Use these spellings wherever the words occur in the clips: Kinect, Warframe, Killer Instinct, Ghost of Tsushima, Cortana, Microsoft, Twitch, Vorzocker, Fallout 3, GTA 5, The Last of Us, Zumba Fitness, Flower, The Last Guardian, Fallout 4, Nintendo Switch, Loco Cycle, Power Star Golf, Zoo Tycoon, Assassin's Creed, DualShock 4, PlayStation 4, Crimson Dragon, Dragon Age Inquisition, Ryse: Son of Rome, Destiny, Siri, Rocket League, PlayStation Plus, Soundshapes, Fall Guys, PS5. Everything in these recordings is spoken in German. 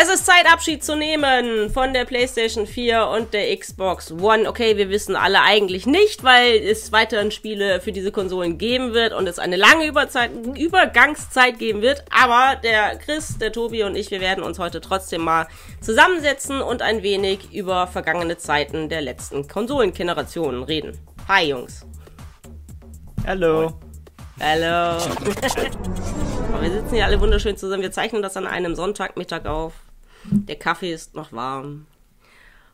Es ist Zeit, Abschied zu nehmen von der PlayStation 4 und der Xbox One. Okay, wir wissen alle eigentlich nicht, weil es weiterhin Spiele für diese Konsolen geben wird und es eine lange Übergangszeit geben wird. Aber der Chris, der Tobi und ich, wir werden uns heute trotzdem mal zusammensetzen und ein wenig über vergangene Zeiten der letzten Konsolengenerationen reden. Hi, Jungs. Hallo. Hallo. Wir sitzen hier alle wunderschön zusammen. Wir zeichnen das an einem Sonntagmittag auf. Der Kaffee ist noch warm.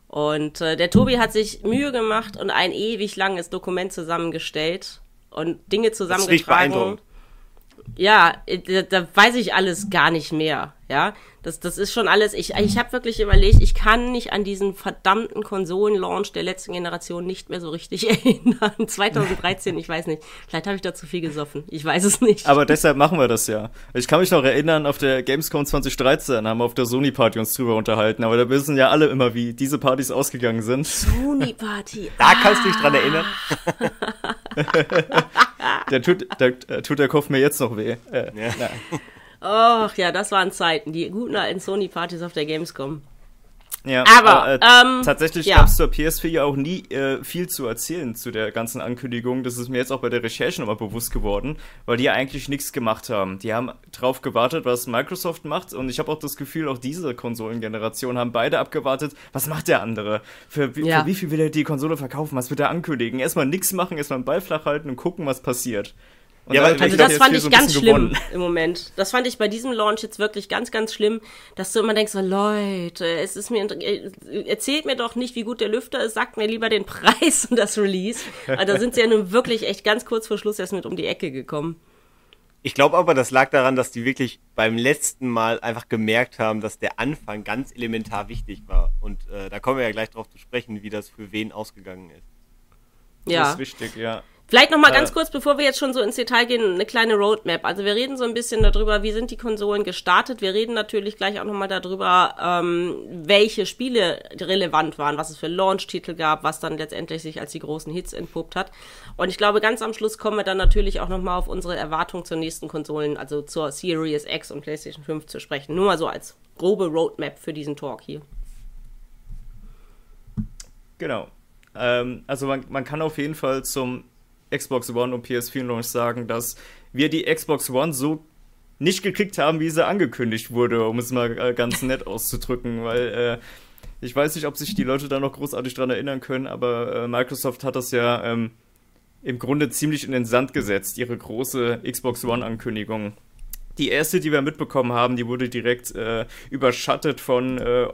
Und der Tobi hat sich Mühe gemacht und ein ewig langes Dokument zusammengestellt und Dinge zusammengetragen. Ja, da weiß ich alles gar nicht mehr. Ja, das ist schon alles. Ich habe wirklich überlegt, ich kann mich an diesen verdammten Konsolen-Launch der letzten Generation nicht mehr so richtig erinnern. 2013, ich weiß nicht. Vielleicht habe ich da zu viel gesoffen. Ich weiß es nicht. Aber deshalb machen wir das ja. Ich kann mich noch erinnern, auf der Gamescom 2013 haben wir auf der Sony-Party uns drüber unterhalten. Aber da wissen ja alle immer, wie diese Partys ausgegangen sind. Sony-Party. Da kannst du dich dran erinnern. Da tut der Kopf mir jetzt noch weh. Ja. Och ja, das waren Zeiten, die guten alten Sony-Partys auf der Gamescom. Ja, aber tatsächlich gab es zur PS4 auch nie viel zu erzählen zu der ganzen Ankündigung. Das ist mir jetzt auch bei der Recherche nochmal bewusst geworden, weil die ja eigentlich nichts gemacht haben. Die haben drauf gewartet, was Microsoft macht, und ich habe auch das Gefühl, auch diese Konsolengeneration haben beide abgewartet, was macht der andere? Für wie viel will er die Konsole verkaufen? Was wird er ankündigen? Erstmal nichts machen, erstmal den Ball flach halten und gucken, was passiert. Und ja, also das fand ich so ganz schlimm gewonnen im Moment. Das fand ich bei diesem Launch jetzt wirklich ganz, ganz schlimm, dass du immer denkst, so, Leute, es ist mir, erzählt mir doch nicht, wie gut der Lüfter ist, sagt mir lieber den Preis und das Release. Also, da sind sie ja nun wirklich echt ganz kurz vor Schluss erst mit um die Ecke gekommen. Ich glaube aber, das lag daran, dass die wirklich beim letzten Mal einfach gemerkt haben, dass der Anfang ganz elementar wichtig war. Und da kommen wir ja gleich drauf zu sprechen, wie das für wen ausgegangen ist. Ja. Das ist wichtig, ja. Vielleicht nochmal ganz kurz, bevor wir jetzt schon so ins Detail gehen, eine kleine Roadmap. Also wir reden so ein bisschen darüber, wie sind die Konsolen gestartet. Wir reden natürlich gleich auch nochmal darüber, welche Spiele relevant waren, was es für Launch-Titel gab, was dann letztendlich sich als die großen Hits entpuppt hat. Und ich glaube, ganz am Schluss kommen wir dann natürlich auch nochmal auf unsere Erwartungen zur nächsten Konsolen, also zur Series X und PlayStation 5 zu sprechen. Nur mal so als grobe Roadmap für diesen Talk hier. Genau. Also man kann auf jeden Fall zum Xbox One und PS4 noch sagen, dass wir die Xbox One so nicht gekriegt haben, wie sie angekündigt wurde, um es mal ganz nett auszudrücken, weil ich weiß nicht, ob sich die Leute da noch großartig dran erinnern können, aber Microsoft hat das ja im Grunde ziemlich in den Sand gesetzt, ihre große Xbox One-Ankündigung. Die erste, die wir mitbekommen haben, die wurde direkt überschattet von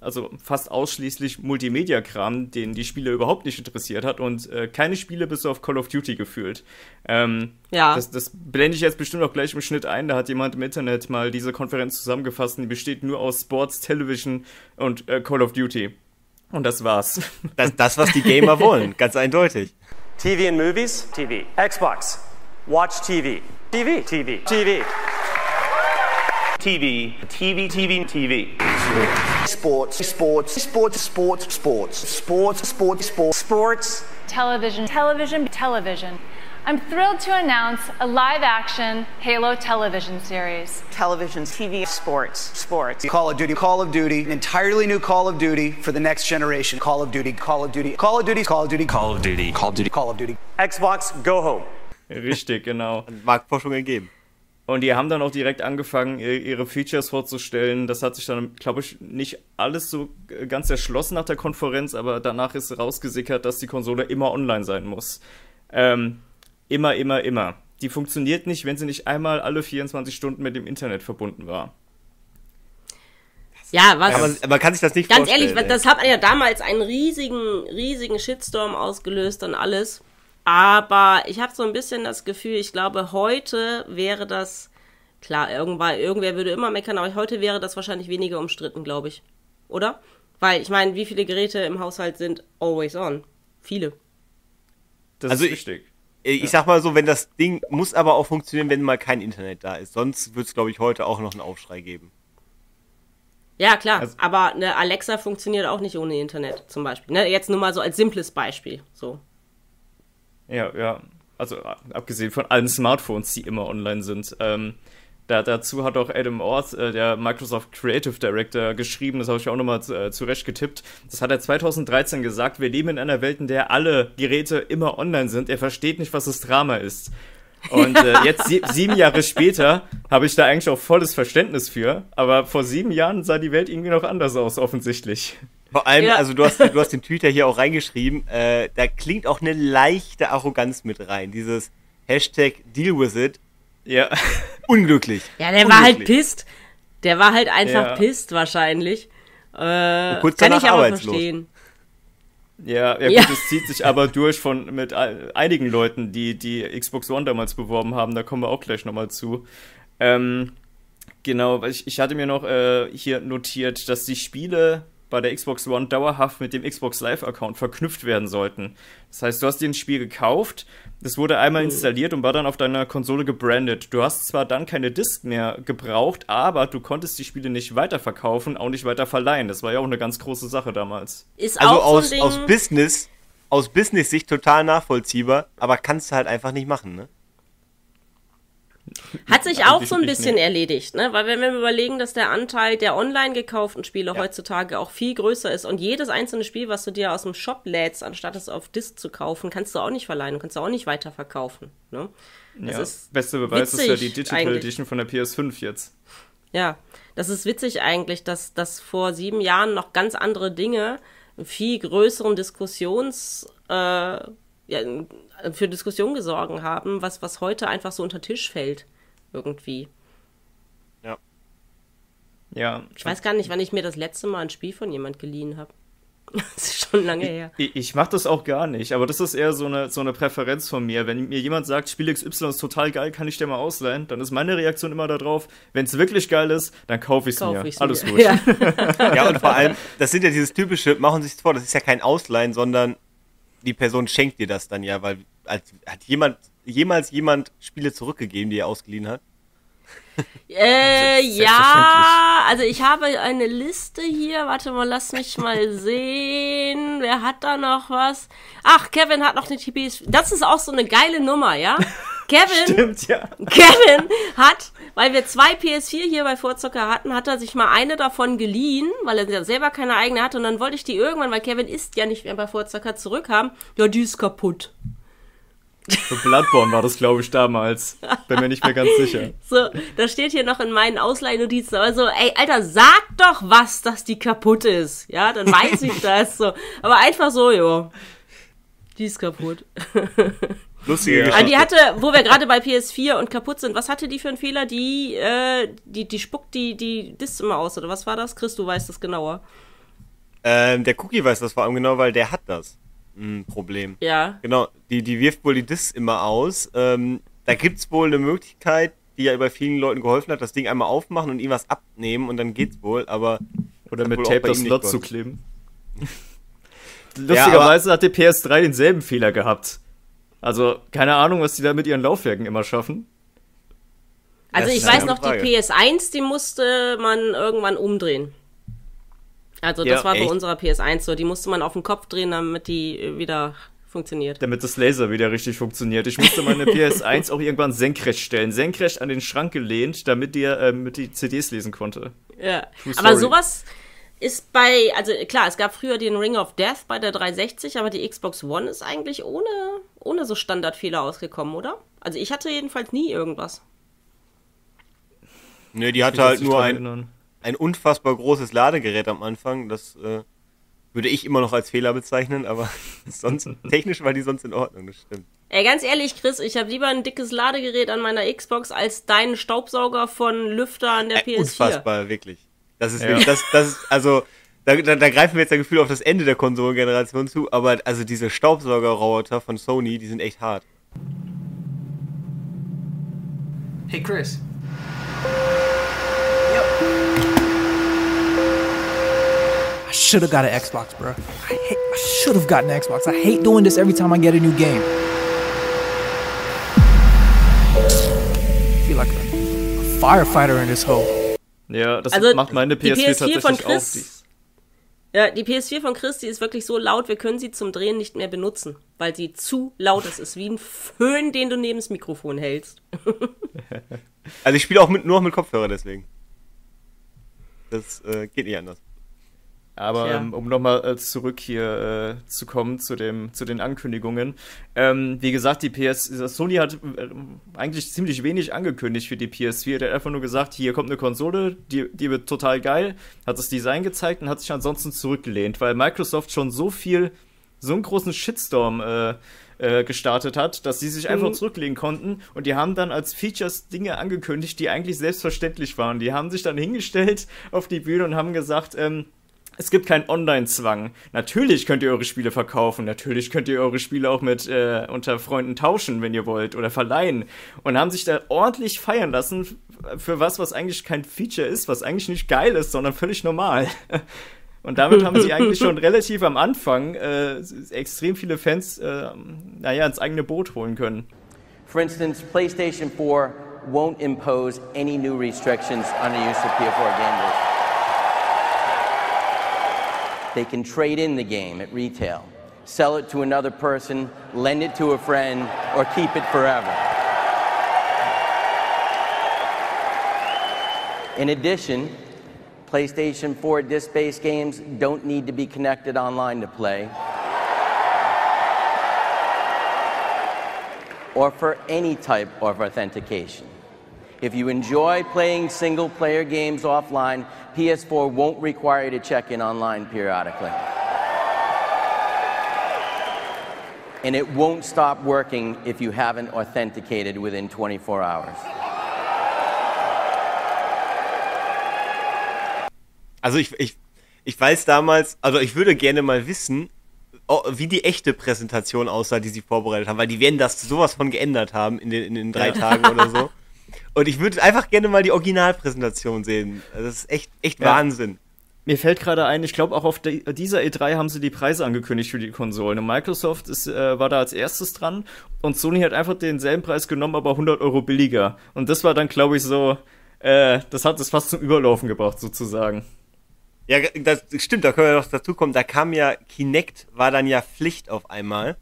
also fast ausschließlich Multimedia-Kram, den die Spieler überhaupt nicht interessiert hat, und keine Spiele bis auf Call of Duty gefühlt. Das blende ich jetzt bestimmt auch gleich im Schnitt ein, da hat jemand im Internet mal diese Konferenz zusammengefasst, die besteht nur aus Sports, Television und Call of Duty. Und das war's. Das was die Gamer wollen, ganz eindeutig. TV and Movies, TV. Xbox, Watch TV. TV, TV, TV. TV, TV, TV, TV. Sports, sports, sports, sports, sports, sports, sports, sports, sports. Television, television, television. I'm thrilled to announce a live-action Halo television series. Television, TV, sports, sports. Call of Duty, an entirely new Call of Duty for the next generation. Call of Duty, Call of Duty, Call of Duty, Call of Duty, Call of Duty, Call of Duty, Call of Duty. Xbox, go home. Richtig, genau. Marktforschung ergeben. Und die haben dann auch direkt angefangen, ihre Features vorzustellen. Das hat sich dann, glaube ich, nicht alles so ganz erschlossen nach der Konferenz, aber danach ist rausgesickert, dass die Konsole immer online sein muss. Immer. Die funktioniert nicht, wenn sie nicht einmal alle 24 Stunden mit dem Internet verbunden war. Ja, was? Ja, man kann sich das nicht vorstellen. Ganz ehrlich, das hat ja damals einen riesigen Shitstorm ausgelöst und alles. Aber ich habe so ein bisschen das Gefühl, ich glaube, heute wäre das, klar, irgendwer würde immer meckern, aber heute wäre das wahrscheinlich weniger umstritten, glaube ich. Oder? Weil, ich meine, wie viele Geräte im Haushalt sind always on? Viele. Das also ist richtig. Ich sag mal so, wenn das Ding, muss aber auch funktionieren, wenn mal kein Internet da ist. Sonst wird es, glaube ich, heute auch noch einen Aufschrei geben. Ja, klar, also, aber eine Alexa funktioniert auch nicht ohne Internet, zum Beispiel. Ne? Jetzt nur mal so als simples Beispiel, so. Ja, also abgesehen von allen Smartphones, die immer online sind. Dazu hat auch Adam Orth, der Microsoft Creative Director, geschrieben, das habe ich auch nochmal zurecht getippt, das hat er 2013 gesagt, wir leben in einer Welt, in der alle Geräte immer online sind, er versteht nicht, was das Drama ist. Und jetzt, 7 Jahre später, habe ich da eigentlich auch volles Verständnis für, aber vor 7 Jahren sah die Welt irgendwie noch anders aus, offensichtlich. Vor allem, also du hast den Twitter hier auch reingeschrieben, da klingt auch eine leichte Arroganz mit rein, dieses Hashtag Deal with it. Ja. Unglücklich. Ja, der war halt pisst. Der war halt einfach pisst wahrscheinlich. Kurz kann ich aber arbeitslos. Verstehen. Ja, gut, es zieht sich aber durch mit einigen Leuten, die Xbox One damals beworben haben. Da kommen wir auch gleich nochmal zu. Genau, ich hatte mir noch hier notiert, dass die Spiele bei der Xbox One dauerhaft mit dem Xbox Live-Account verknüpft werden sollten. Das heißt, du hast dir ein Spiel gekauft, das wurde einmal installiert und war dann auf deiner Konsole gebrandet. Du hast zwar dann keine Disc mehr gebraucht, aber du konntest die Spiele nicht weiterverkaufen, auch nicht weiter verleihen. Das war ja auch eine ganz große Sache damals. Ist also auch so aus Business-Sicht total nachvollziehbar, aber kannst du halt einfach nicht machen, ne? Hat sich auch so ein bisschen erledigt, ne? Weil wenn wir überlegen, dass der Anteil der online gekauften Spiele heutzutage auch viel größer ist und jedes einzelne Spiel, was du dir aus dem Shop lädst, anstatt es auf Disc zu kaufen, kannst du auch nicht verleihen, kannst du auch nicht weiterverkaufen, ne? Das ist beste Beweis ist ja die Digital Edition von der PS5 jetzt. Ja, das ist witzig eigentlich, dass vor 7 Jahren noch ganz andere Dinge einen viel größeren für Diskussionen gesorgt haben, was heute einfach so unter Tisch fällt, irgendwie. Ja. Ich weiß gar nicht, wann ich mir das letzte Mal ein Spiel von jemand geliehen habe. Das ist schon lange her. Ich mache das auch gar nicht, aber das ist eher so eine Präferenz von mir. Wenn mir jemand sagt, Spiel XY ist total geil, kann ich dir mal ausleihen, dann ist meine Reaktion immer darauf, wenn es wirklich geil ist, dann kaufe ich es mir. Alles gut. Ja, und vor allem, das sind ja dieses typische, machen Sie es vor, das ist ja kein Ausleihen, sondern die Person schenkt dir das dann ja, weil hat jemand Spiele zurückgegeben, die er ausgeliehen hat? Ja, also ich habe eine Liste hier, warte mal, lass mich mal sehen, wer hat da noch was? Ach, Kevin hat noch eine TPS, das ist auch so eine geile Nummer, ja? Kevin, stimmt, ja. Kevin hat, weil wir 2 PS4 hier bei Vorzocker hatten, hat er sich mal eine davon geliehen, weil er selber keine eigene hatte. Und dann wollte ich die irgendwann, weil Kevin ist ja nicht mehr bei Vorzocker, zurückhaben. Ja, die ist kaputt. Für Bloodborne war das, glaube ich, damals. Bin mir nicht mehr ganz sicher. So, das steht hier noch in meinen Ausleihnotizen. Aber so, ey, Alter, sag doch was, dass die kaputt ist. Ja, dann weiß ich das so. Aber einfach so, jo. Die ist kaputt. Lustige Geschichte. Aber die hatte, wo wir gerade bei PS4 und kaputt sind, was hatte die für einen Fehler? Die spuckt die Disc immer aus, oder was war das? Chris, du weißt das genauer. Der Cookie weiß das vor allem genau, weil der hat das Problem. Ja. Genau, die wirft wohl die Disc immer aus. Da gibt's wohl eine Möglichkeit, die ja bei vielen Leuten geholfen hat, das Ding einmal aufmachen und ihm was abnehmen und dann geht's wohl, aber... Oder mit Tape das Slot zu kleben. Lustigerweise hat die PS3 denselben Fehler gehabt. Also, keine Ahnung, was die da mit ihren Laufwerken immer schaffen. Also, ich weiß noch, die PS1, die musste man irgendwann umdrehen. Also, das war bei unserer PS1 so. Die musste man auf den Kopf drehen, damit die wieder funktioniert. Damit das Laser wieder richtig funktioniert. Ich musste meine PS1 auch irgendwann senkrecht stellen. Senkrecht an den Schrank gelehnt, damit die CDs lesen konnte. Ja, aber sowas... ist bei, also klar, es gab früher den Ring of Death bei der 360, aber die Xbox One ist eigentlich ohne so Standardfehler ausgekommen, oder? Also ich hatte jedenfalls nie irgendwas. Nee, die hatte halt nur ein unfassbar großes Ladegerät am Anfang, das würde ich immer noch als Fehler bezeichnen, aber sonst technisch war die sonst in Ordnung, das stimmt. Ey, ganz ehrlich, Chris, ich habe lieber ein dickes Ladegerät an meiner Xbox als deinen Staubsauger von Lüfter an der PS4. Unfassbar, wirklich. Das ist wirklich, das ist, also, da greifen wir jetzt ein Gefühl auf das Ende der Konsolengeneration zu, aber also diese Staubsauger-Roboter von Sony, die sind echt hart. Hey Chris. Yo. I should have got an Xbox, bro. I should have gotten an Xbox. I hate doing this every time I get a new game. I feel like a firefighter in this hole. Ja, das also macht meine PS4 tatsächlich von Chris, auch. Die PS4 von Chris, die ist wirklich so laut, wir können sie zum Drehen nicht mehr benutzen. weil sie zu laut ist. Es ist wie ein Föhn, den du neben das Mikrofon hältst. Also ich spiele auch nur noch mit Kopfhörer, deswegen. Das geht nicht anders. Aber um nochmal zurück hier zu kommen zu den Ankündigungen. Wie gesagt, Sony hat eigentlich ziemlich wenig angekündigt für die PS4. Der hat einfach nur gesagt, hier kommt eine Konsole, die wird total geil. Hat das Design gezeigt und hat sich ansonsten zurückgelehnt, weil Microsoft schon so einen großen Shitstorm gestartet hat, dass sie sich einfach zurücklegen konnten, und die haben dann als Features Dinge angekündigt, die eigentlich selbstverständlich waren. Die haben sich dann hingestellt auf die Bühne und haben gesagt, es gibt keinen Online-Zwang. Natürlich könnt ihr eure Spiele verkaufen. Natürlich könnt ihr eure Spiele auch mit unter Freunden tauschen, wenn ihr wollt, oder verleihen. Und haben sich da ordentlich feiern lassen für was eigentlich kein Feature ist, was eigentlich nicht geil ist, sondern völlig normal. Und damit haben sie eigentlich schon relativ am Anfang extrem viele Fans ins eigene Boot holen können. For instance, PlayStation 4 won't impose any new restrictions on the use of PS4 gamers. They can trade in the game at retail, sell it to another person, lend it to a friend, or keep it forever. In addition, PlayStation 4 disc-based games don't need to be connected online to play, or for any type of authentication. If you enjoy playing single-player games offline, PS4 won't require you to check in online periodically. And it won't stop working if you haven't authenticated within 24 hours. Also ich weiß damals, also ich würde gerne mal wissen, wie die echte Präsentation aussah, die sie vorbereitet haben, weil die werden das sowas von geändert haben in den 3 Tagen oder so. Und ich würde einfach gerne mal die Originalpräsentation sehen. Also das ist echt Wahnsinn. Mir fällt gerade ein, ich glaube auch auf dieser E3 haben sie die Preise angekündigt für die Konsolen. Und Microsoft war da als erstes dran. Und Sony hat einfach denselben Preis genommen, aber 100 Euro billiger. Und das war dann, glaube ich, so, das hat es fast zum Überlaufen gebracht, sozusagen. Ja, das stimmt, da können wir noch dazu kommen. Da kam ja, Kinect war dann ja Pflicht auf einmal.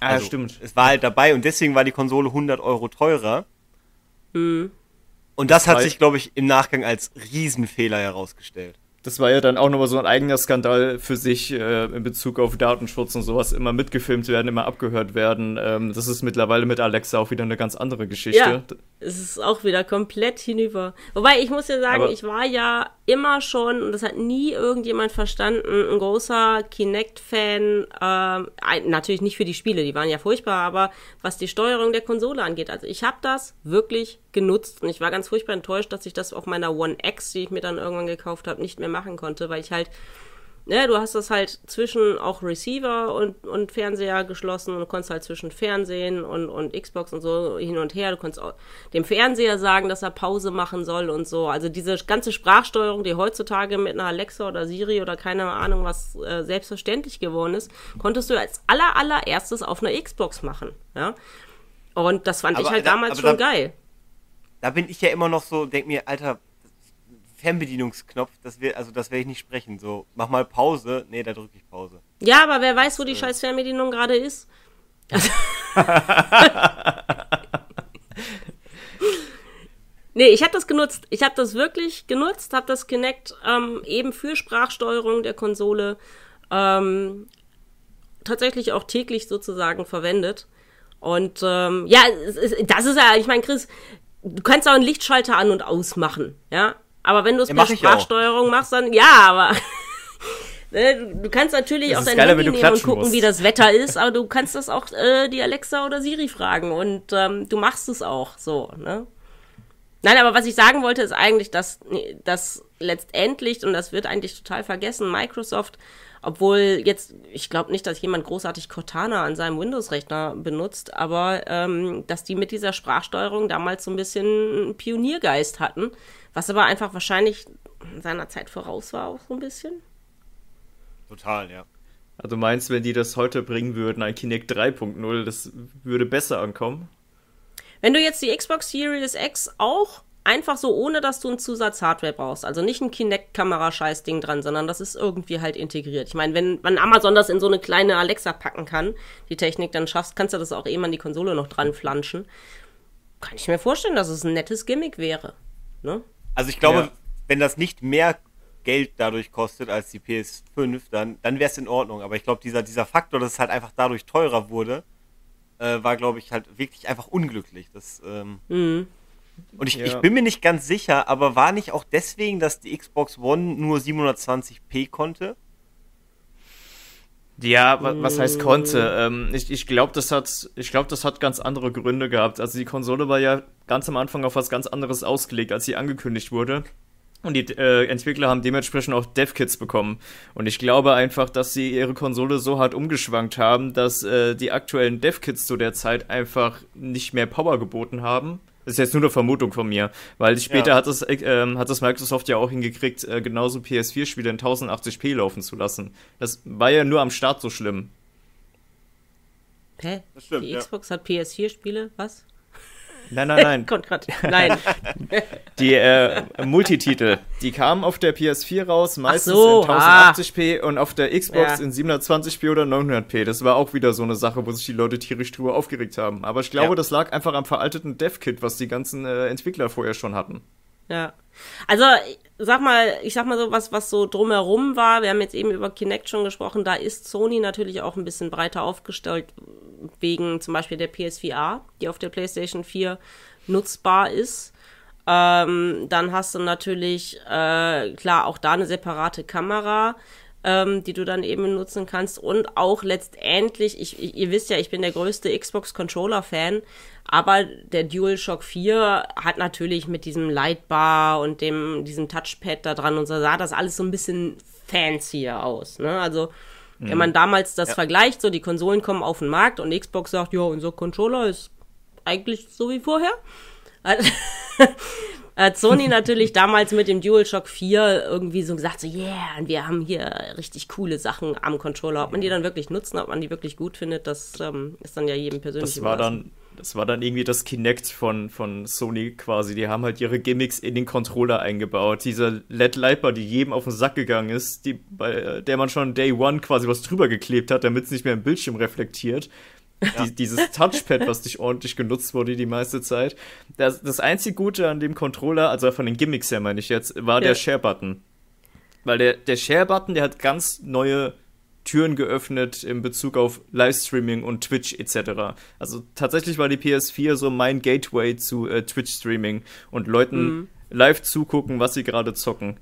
Ah, also, stimmt. Es war halt dabei und deswegen war die Konsole 100 Euro teurer. Und das hat sich, glaube ich, im Nachgang als Riesenfehler herausgestellt. Das war ja dann auch nochmal so ein eigener Skandal für sich in Bezug auf Datenschutz und sowas. Immer mitgefilmt werden, immer abgehört werden. Das ist mittlerweile mit Alexa auch wieder eine ganz andere Geschichte. Ja, es ist auch wieder komplett hinüber. Wobei, ich muss ja sagen, aber ich war ja immer schon, und das hat nie irgendjemand verstanden, ein großer Kinect-Fan. Natürlich nicht für die Spiele, die waren ja furchtbar, aber was die Steuerung der Konsole angeht. Also ich habe das wirklich genutzt und ich war ganz furchtbar enttäuscht, dass ich das auf meiner One X, die ich mir dann irgendwann gekauft habe, nicht mehr machen konnte, weil ich halt, ne, du hast das halt zwischen auch Receiver und Fernseher geschlossen und du konntest halt zwischen Fernsehen und Xbox und so hin und her, du konntest auch dem Fernseher sagen, dass er Pause machen soll und so, also diese ganze Sprachsteuerung, die heutzutage mit einer Alexa oder Siri oder keine Ahnung was selbstverständlich geworden ist, konntest du als allererstes auf einer Xbox machen, ja, und das fand ich halt damals schon geil. Da bin ich ja immer noch so, denk mir, Alter, Fernbedienungsknopf, das werde ich nicht sprechen. So, mach mal Pause. Nee, da drücke ich Pause. Ja, aber wer weiß, wo die scheiß Fernbedienung gerade ist? Nee, ich habe das genutzt. Ich habe das wirklich genutzt, habe das Kinect eben für Sprachsteuerung der Konsole tatsächlich auch täglich sozusagen verwendet. Und das ist ja, ich meine, Chris, du kannst auch einen Lichtschalter an- und ausmachen, ja? Aber wenn du es per Sprachsteuerung machst, dann ja, aber du kannst natürlich auch dein Handy nehmen und gucken, wie das Wetter ist, aber du kannst das auch die Alexa oder Siri fragen und du machst es auch so, ne? Nein, aber was ich sagen wollte, ist eigentlich, dass letztendlich, und das wird eigentlich total vergessen, Microsoft, obwohl jetzt, ich glaube nicht, dass jemand großartig Cortana an seinem Windows-Rechner benutzt, aber dass die mit dieser Sprachsteuerung damals so ein bisschen Pioniergeist hatten, was aber einfach wahrscheinlich seiner Zeit voraus war auch so ein bisschen. Total, ja. Also meinst du, wenn die das heute bringen würden, ein Kinect 3.0, das würde besser ankommen? Wenn du jetzt die Xbox Series X auch Einfach so, ohne dass du einen Zusatz-Hardware brauchst. Also nicht ein Kinect-Kamera-Scheiß-Ding dran, sondern das ist irgendwie halt integriert. Ich meine, wenn Amazon das in so eine kleine Alexa packen kann, die Technik, dann kannst du das auch eben an die Konsole noch dran flanschen. Kann ich mir vorstellen, dass es ein nettes Gimmick wäre. Ne? Also ich glaube, wenn das nicht mehr Geld dadurch kostet als die PS5, dann wäre es in Ordnung. Aber ich glaube, dieser Faktor, dass es halt einfach dadurch teurer wurde, war, glaube ich, halt wirklich einfach unglücklich. Das, Und ich bin mir nicht ganz sicher, aber war nicht auch deswegen, dass die Xbox One nur 720p konnte? Ja, was heißt konnte? Ich glaube, das hat ganz andere Gründe gehabt. Also die Konsole war ja ganz am Anfang auf was ganz anderes ausgelegt, als sie angekündigt wurde. Und die Entwickler haben dementsprechend auch Dev-Kits bekommen. Und ich glaube einfach, dass sie ihre Konsole so hart umgeschwankt haben, dass die aktuellen Dev-Kits zu der Zeit einfach nicht mehr Power geboten haben. Das ist jetzt nur eine Vermutung von mir, weil später hat das Microsoft ja auch hingekriegt, genauso PS4-Spiele in 1080p laufen zu lassen. Das war ja nur am Start so schlimm. Hä? Das stimmt, die Xbox hat PS4-Spiele? Was? Nein. Kommt grad. Nein. Die Multititel, die kamen auf der PS4 raus, meistens in 1080p und auf der Xbox in 720p oder 900p. Das war auch wieder so eine Sache, wo sich die Leute tierisch drüber aufgeregt haben. Aber ich glaube, das lag einfach am veralteten Dev-Kit, was die ganzen Entwickler vorher schon hatten. Ja. Also, ich sag mal so, was so drumherum war, wir haben jetzt eben über Kinect schon gesprochen, da ist Sony natürlich auch ein bisschen breiter aufgestellt, wegen zum Beispiel der PSVR, die auf der PlayStation 4 nutzbar ist. Dann hast du natürlich, klar, auch da eine separate Kamera, die du dann eben nutzen kannst. Und auch letztendlich, ihr wisst ja, ich bin der größte Xbox-Controller-Fan, aber der DualShock 4 hat natürlich mit diesem Lightbar und diesem Touchpad da dran und so, sah das alles so ein bisschen fancier aus, ne? Also, wenn man damals das vergleicht, so die Konsolen kommen auf den Markt und Xbox sagt, ja, unser Controller ist eigentlich so wie vorher. Hat Sony natürlich damals mit dem DualShock 4 irgendwie so gesagt, so yeah, und wir haben hier richtig coole Sachen am Controller. Ob man die dann wirklich nutzen, ob man die wirklich gut findet, das ist dann ja jedem persönlich Das war dann irgendwie das Kinect von Sony quasi. Die haben halt ihre Gimmicks in den Controller eingebaut. Diese LED-Lightbar, die jedem auf den Sack gegangen ist, bei der man schon Day One quasi was drüber geklebt hat, damit es nicht mehr im Bildschirm reflektiert. Dieses Touchpad, was nicht ordentlich genutzt wurde die meiste Zeit. Das einzige Gute an dem Controller, also von den Gimmicks her meine ich jetzt, war der Share-Button. Weil der Share-Button, der hat ganz neue Türen geöffnet in Bezug auf Livestreaming und Twitch etc. Also tatsächlich war die PS4 so mein Gateway zu Twitch-Streaming und Leuten live zugucken, was sie gerade zocken.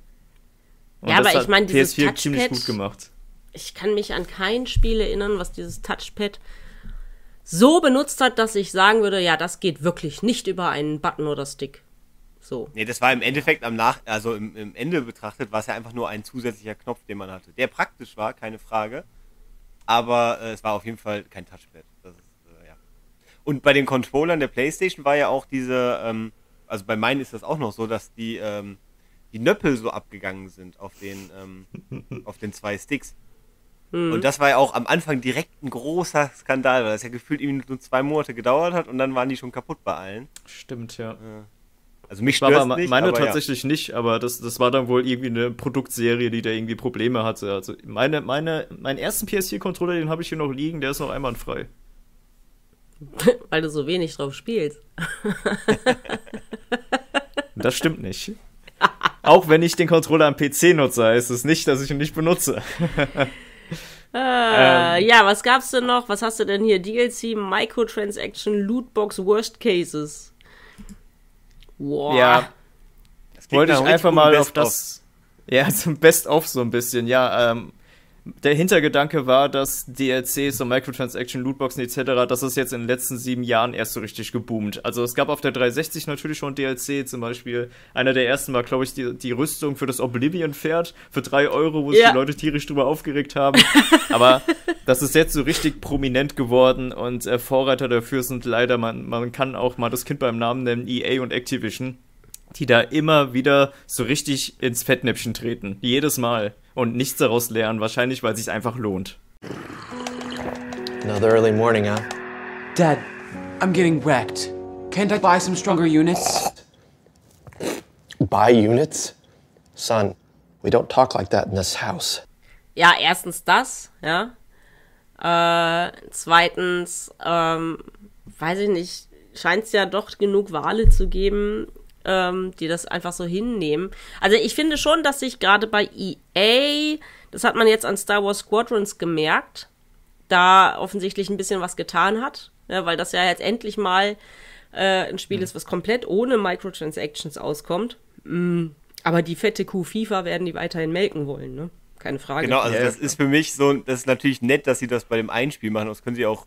Und ja, das aber hat ich meine, dieses PS4 Touchpad ziemlich gut gemacht. Ich kann mich an kein Spiel erinnern, was dieses Touchpad so benutzt hat, dass ich sagen würde, ja, das geht wirklich nicht über einen Button oder Stick. So. Nee, das war im Endeffekt im Ende betrachtet, war es ja einfach nur ein zusätzlicher Knopf, den man hatte. Der praktisch war, keine Frage, aber es war auf jeden Fall kein Touchpad. Das ist, Und bei den Controllern der PlayStation war ja auch diese, also bei meinen ist das auch noch so, dass die Nöppel so abgegangen sind auf den, auf den zwei Sticks. Und das war ja auch am Anfang direkt ein großer Skandal, weil das ja gefühlt eben nur 2 Monate gedauert hat und dann waren die schon kaputt bei allen. Stimmt, ja. Also mich stört's nicht. Meine aber tatsächlich nicht, aber das war dann wohl irgendwie eine Produktserie, die da irgendwie Probleme hatte. Also meinen ersten PS4-Controller, den habe ich hier noch liegen, der ist noch einwandfrei. Weil du so wenig drauf spielst. Das stimmt nicht. Auch wenn ich den Controller am PC nutze, heißt es nicht, dass ich ihn nicht benutze. Ja, was gab's denn noch? Was hast du denn hier? DLC, Microtransaction, Lootbox, Worst Cases. Wow. Ja. Wollte ich einfach mal auf das. Ja, zum Best-of so ein bisschen. Ja, der Hintergedanke war, dass DLCs und Microtransaction, Lootboxen etc., das ist jetzt in den letzten 7 Jahren erst so richtig geboomt. Also es gab auf der 360 natürlich schon DLC, zum Beispiel einer der ersten war, glaube ich, die Rüstung für das Oblivion-Pferd für 3 Euro, wo sich die Leute tierisch drüber aufgeregt haben. Aber das ist jetzt so richtig prominent geworden und Vorreiter dafür sind leider, man kann auch mal das Kind beim Namen nennen, EA und Activision, die da immer wieder so richtig ins Fettnäpfchen treten. Jedes Mal. Und nichts daraus lernen. Wahrscheinlich, weil es sich einfach lohnt. Another early morning, huh? Dad, I'm getting wrecked. Can't I buy some stronger units? buy units? Son, we don't talk like that in this house. Ja, erstens das, ja. Zweitens, weiß ich nicht, scheint es ja doch genug Wale zu geben, die das einfach so hinnehmen. Also ich finde schon, dass sich gerade bei EA, das hat man jetzt an Star Wars Squadrons gemerkt, da offensichtlich ein bisschen was getan hat, ja, weil das ja jetzt endlich mal ein Spiel ist, was komplett ohne Microtransactions auskommt. Aber die fette Kuh FIFA werden die weiterhin melken wollen, ne? Keine Frage. Genau, also das ist für mich so, das ist natürlich nett, dass sie das bei dem einen Spiel machen, das können sie auch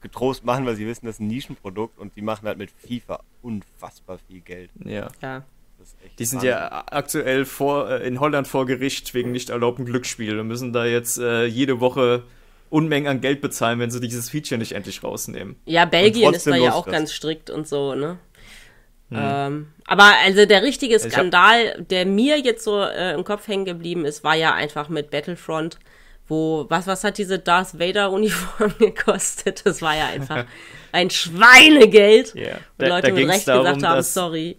getrost machen, weil sie wissen, das ist ein Nischenprodukt und die machen halt mit FIFA unfassbar viel Geld. Ja. Ja. Die sind ja aktuell in Holland vor Gericht wegen nicht erlaubten Glücksspiel und müssen da jetzt jede Woche Unmengen an Geld bezahlen, wenn sie dieses Feature nicht endlich rausnehmen. Ja, Belgien ist da ja auch ganz strikt und so, ne? Mhm. Aber also der richtige Skandal, der mir jetzt so im Kopf hängen geblieben ist, war ja einfach mit Battlefront, wo, was hat diese Darth Vader-Uniform gekostet? Das war ja einfach ein Schweinegeld. Yeah. Und Leute da mit Recht darum, gesagt haben, dass, sorry.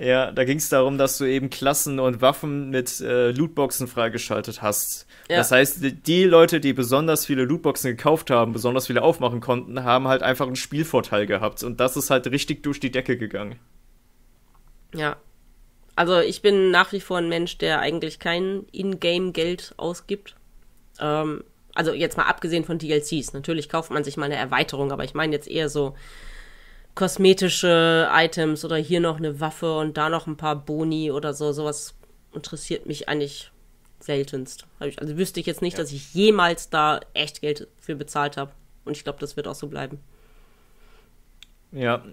Ja, da ging es darum, dass du eben Klassen und Waffen mit Lootboxen freigeschaltet hast. Ja. Das heißt, die Leute, die besonders viele Lootboxen gekauft haben, besonders viele aufmachen konnten, haben halt einfach einen Spielvorteil gehabt. Und das ist halt richtig durch die Decke gegangen. Ja. Also ich bin nach wie vor ein Mensch, der eigentlich kein In-Game-Geld ausgibt. Also jetzt mal abgesehen von DLCs. Natürlich kauft man sich mal eine Erweiterung, aber ich meine jetzt eher so kosmetische Items oder hier noch eine Waffe und da noch ein paar Boni oder so. Sowas interessiert mich eigentlich seltenst. Also wüsste ich jetzt nicht, dass ich jemals da echt Geld für bezahlt habe. Und ich glaube, das wird auch so bleiben. Ja,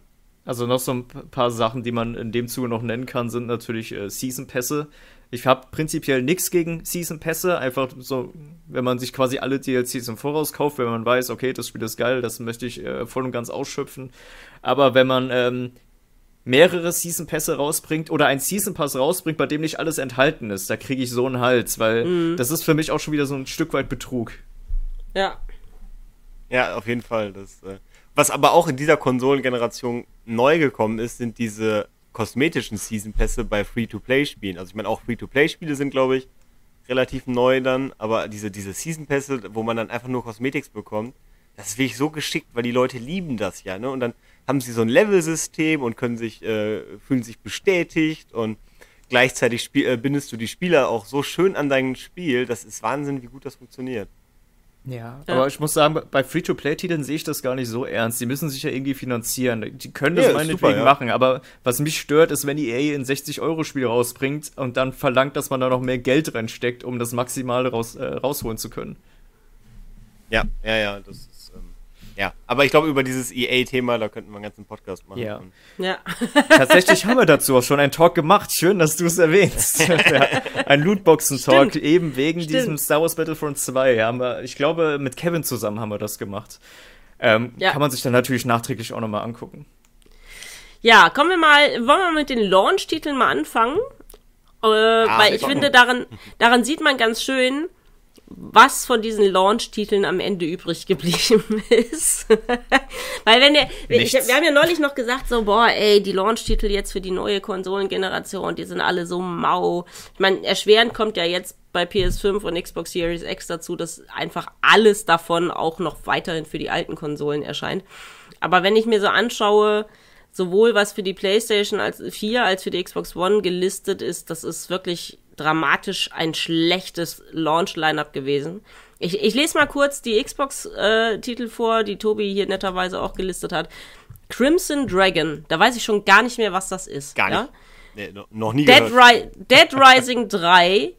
also noch so ein paar Sachen, die man in dem Zuge noch nennen kann, sind natürlich Season-Pässe. Ich habe prinzipiell nichts gegen Season-Pässe, einfach so, wenn man sich quasi alle DLCs im Voraus kauft, wenn man weiß, okay, das Spiel ist geil, das möchte ich voll und ganz ausschöpfen. Aber wenn man mehrere Season-Pässe rausbringt oder einen Season-Pass rausbringt, bei dem nicht alles enthalten ist, da kriege ich so einen Hals, weil das ist für mich auch schon wieder so ein Stück weit Betrug. Ja. Ja, auf jeden Fall. Das, was aber auch in dieser Konsolengeneration neu gekommen ist, sind diese kosmetischen Season-Pässe bei Free-to-Play-Spielen. Also ich meine, auch Free-to-Play-Spiele sind, glaube ich, relativ neu dann, aber diese Season-Pässe, wo man dann einfach nur Cosmetics bekommt, das ist wirklich so geschickt, weil die Leute lieben das ja, ne? Und dann haben sie so ein Level-System und können sich, fühlen sich bestätigt und gleichzeitig bindest du die Spieler auch so schön an dein Spiel, das ist Wahnsinn, wie gut das funktioniert. Ja, aber ich muss sagen, bei Free-to-Play-Titeln sehe ich das gar nicht so ernst. Die müssen sich ja irgendwie finanzieren. Die können das meinetwegen machen, aber was mich stört, ist, wenn EA ein 60-Euro-Spiel rausbringt und dann verlangt, dass man da noch mehr Geld reinsteckt, um das Maximale rausholen zu können. Ja, das ist, ja. Aber ich glaube, über dieses EA-Thema, da könnten wir einen ganzen Podcast machen. Ja. Tatsächlich haben wir dazu auch schon einen Talk gemacht. Schön, dass du es erwähnst. Ein Lootboxen-Talk, eben wegen diesem Star Wars Battlefront 2. Ja, ich glaube, mit Kevin zusammen haben wir das gemacht. Kann man sich dann natürlich nachträglich auch nochmal angucken. Ja, wollen wir mit den Launch-Titeln mal anfangen? Weil ich finde, daran sieht man ganz schön, was von diesen Launch-Titeln am Ende übrig geblieben ist. Weil wir haben ja neulich noch gesagt, so, die Launch-Titel jetzt für die neue Konsolengeneration, die sind alle so mau. Ich meine, erschwerend kommt ja jetzt bei PS5 und Xbox Series X dazu, dass einfach alles davon auch noch weiterhin für die alten Konsolen erscheint. Aber wenn ich mir so anschaue, sowohl was für die PlayStation 4 als für die Xbox One gelistet ist, das ist wirklich dramatisch ein schlechtes Launch-Line-Up gewesen. Ich lese mal kurz die Xbox-Titel vor, die Tobi hier netterweise auch gelistet hat. Crimson Dragon, da weiß ich schon gar nicht mehr, was das ist. Gar nicht. Ja? Nee, noch nie gehört. Dead Rising 3.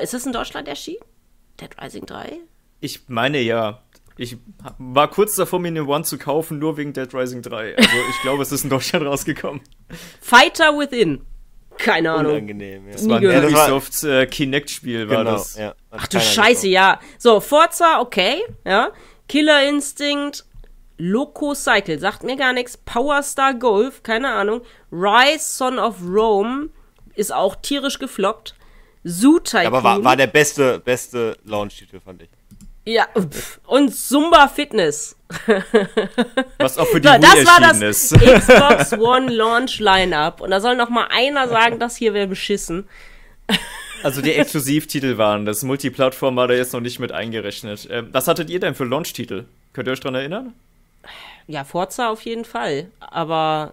Ist das in Deutschland erschienen? Dead Rising 3? Ich meine ja. Ich war kurz davor, mir eine One zu kaufen, nur wegen Dead Rising 3. Also ich glaube, es ist in Deutschland rausgekommen. Fighter Within. Keine Ahnung. Unangenehm, ja. Das war ein Ubisoft Kinect-Spiel, war das. Ja, ach du Scheiße, ja. So, Forza, okay. Ja. Killer Instinct, Loco Cycle, sagt mir gar nichts. Power Star Golf, keine Ahnung. Rise, Son of Rome, ist auch tierisch gefloppt. Zoo Tycoon. Ja, aber war der beste Launch-Titel, fand ich. Ja, und Zumba Fitness. Was auch für die Wii ist. Das war das Xbox One Launch Lineup. Und da soll noch mal einer sagen, das hier wäre beschissen. Also die Exklusivtitel waren das. Multiplattform war da jetzt noch nicht mit eingerechnet. Was hattet ihr denn für Launch-Titel? Könnt ihr euch dran erinnern? Ja, Forza auf jeden Fall. Aber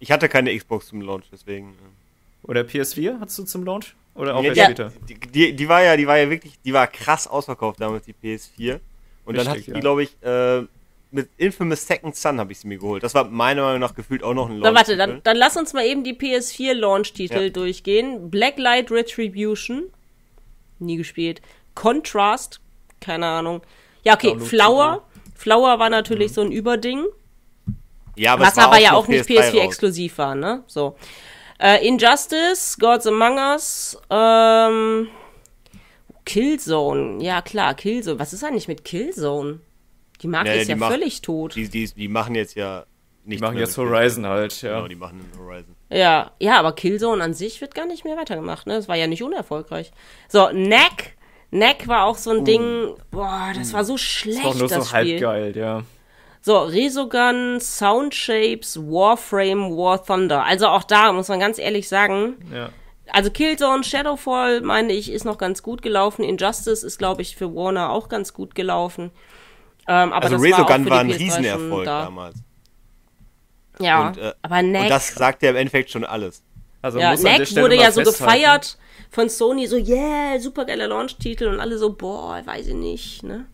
ich hatte keine Xbox zum Launch, deswegen. Oder PS4 hattest du zum Launch? Oder auch erst später? Die war krass ausverkauft damals, die PS4. Und richtig, dann hatte ich die, glaube ich, mit Infamous Second Son habe ich sie mir geholt. Das war meiner Meinung nach gefühlt auch noch ein Launch-Titel. Dann lass uns mal eben die PS4-Launch-Titel durchgehen. Blacklight Retribution. Nie gespielt. Contrast. Keine Ahnung. Ja, okay. Flower. Flower war natürlich so ein Überding. Ja, aber was war aber auch ja auch nicht PS4-exklusiv war, ne? So. Injustice, Gods Among Us, Killzone. Ja, klar, Killzone. Was ist eigentlich mit Killzone? Die Marke ist ja völlig tot. Die machen jetzt ja nicht. Die machen jetzt Horizon halt, ja. Genau, die machen Horizon. Ja, aber Killzone an sich wird gar nicht mehr weitergemacht, ne? Das war ja nicht unerfolgreich. So, Knack war auch so ein Ding. Boah, das war so schlecht, das Spiel. Das war nur so halb geil, ja. So, Resogun, Soundshapes, Warframe, War Thunder. Also auch da muss man ganz ehrlich sagen, ja. Also Killzone, Shadowfall, meine ich, ist noch ganz gut gelaufen. Injustice ist, glaube ich, für Warner auch ganz gut gelaufen. Aber also Resogun war ein Riesenerfolg damals. Ja, und, aber Knack. Und das sagt ja im Endeffekt schon alles. Also ja, Knack wurde ja so gefeiert von Sony, so yeah, supergeiler Launch-Titel und alle so, boah, weiß ich nicht, ne?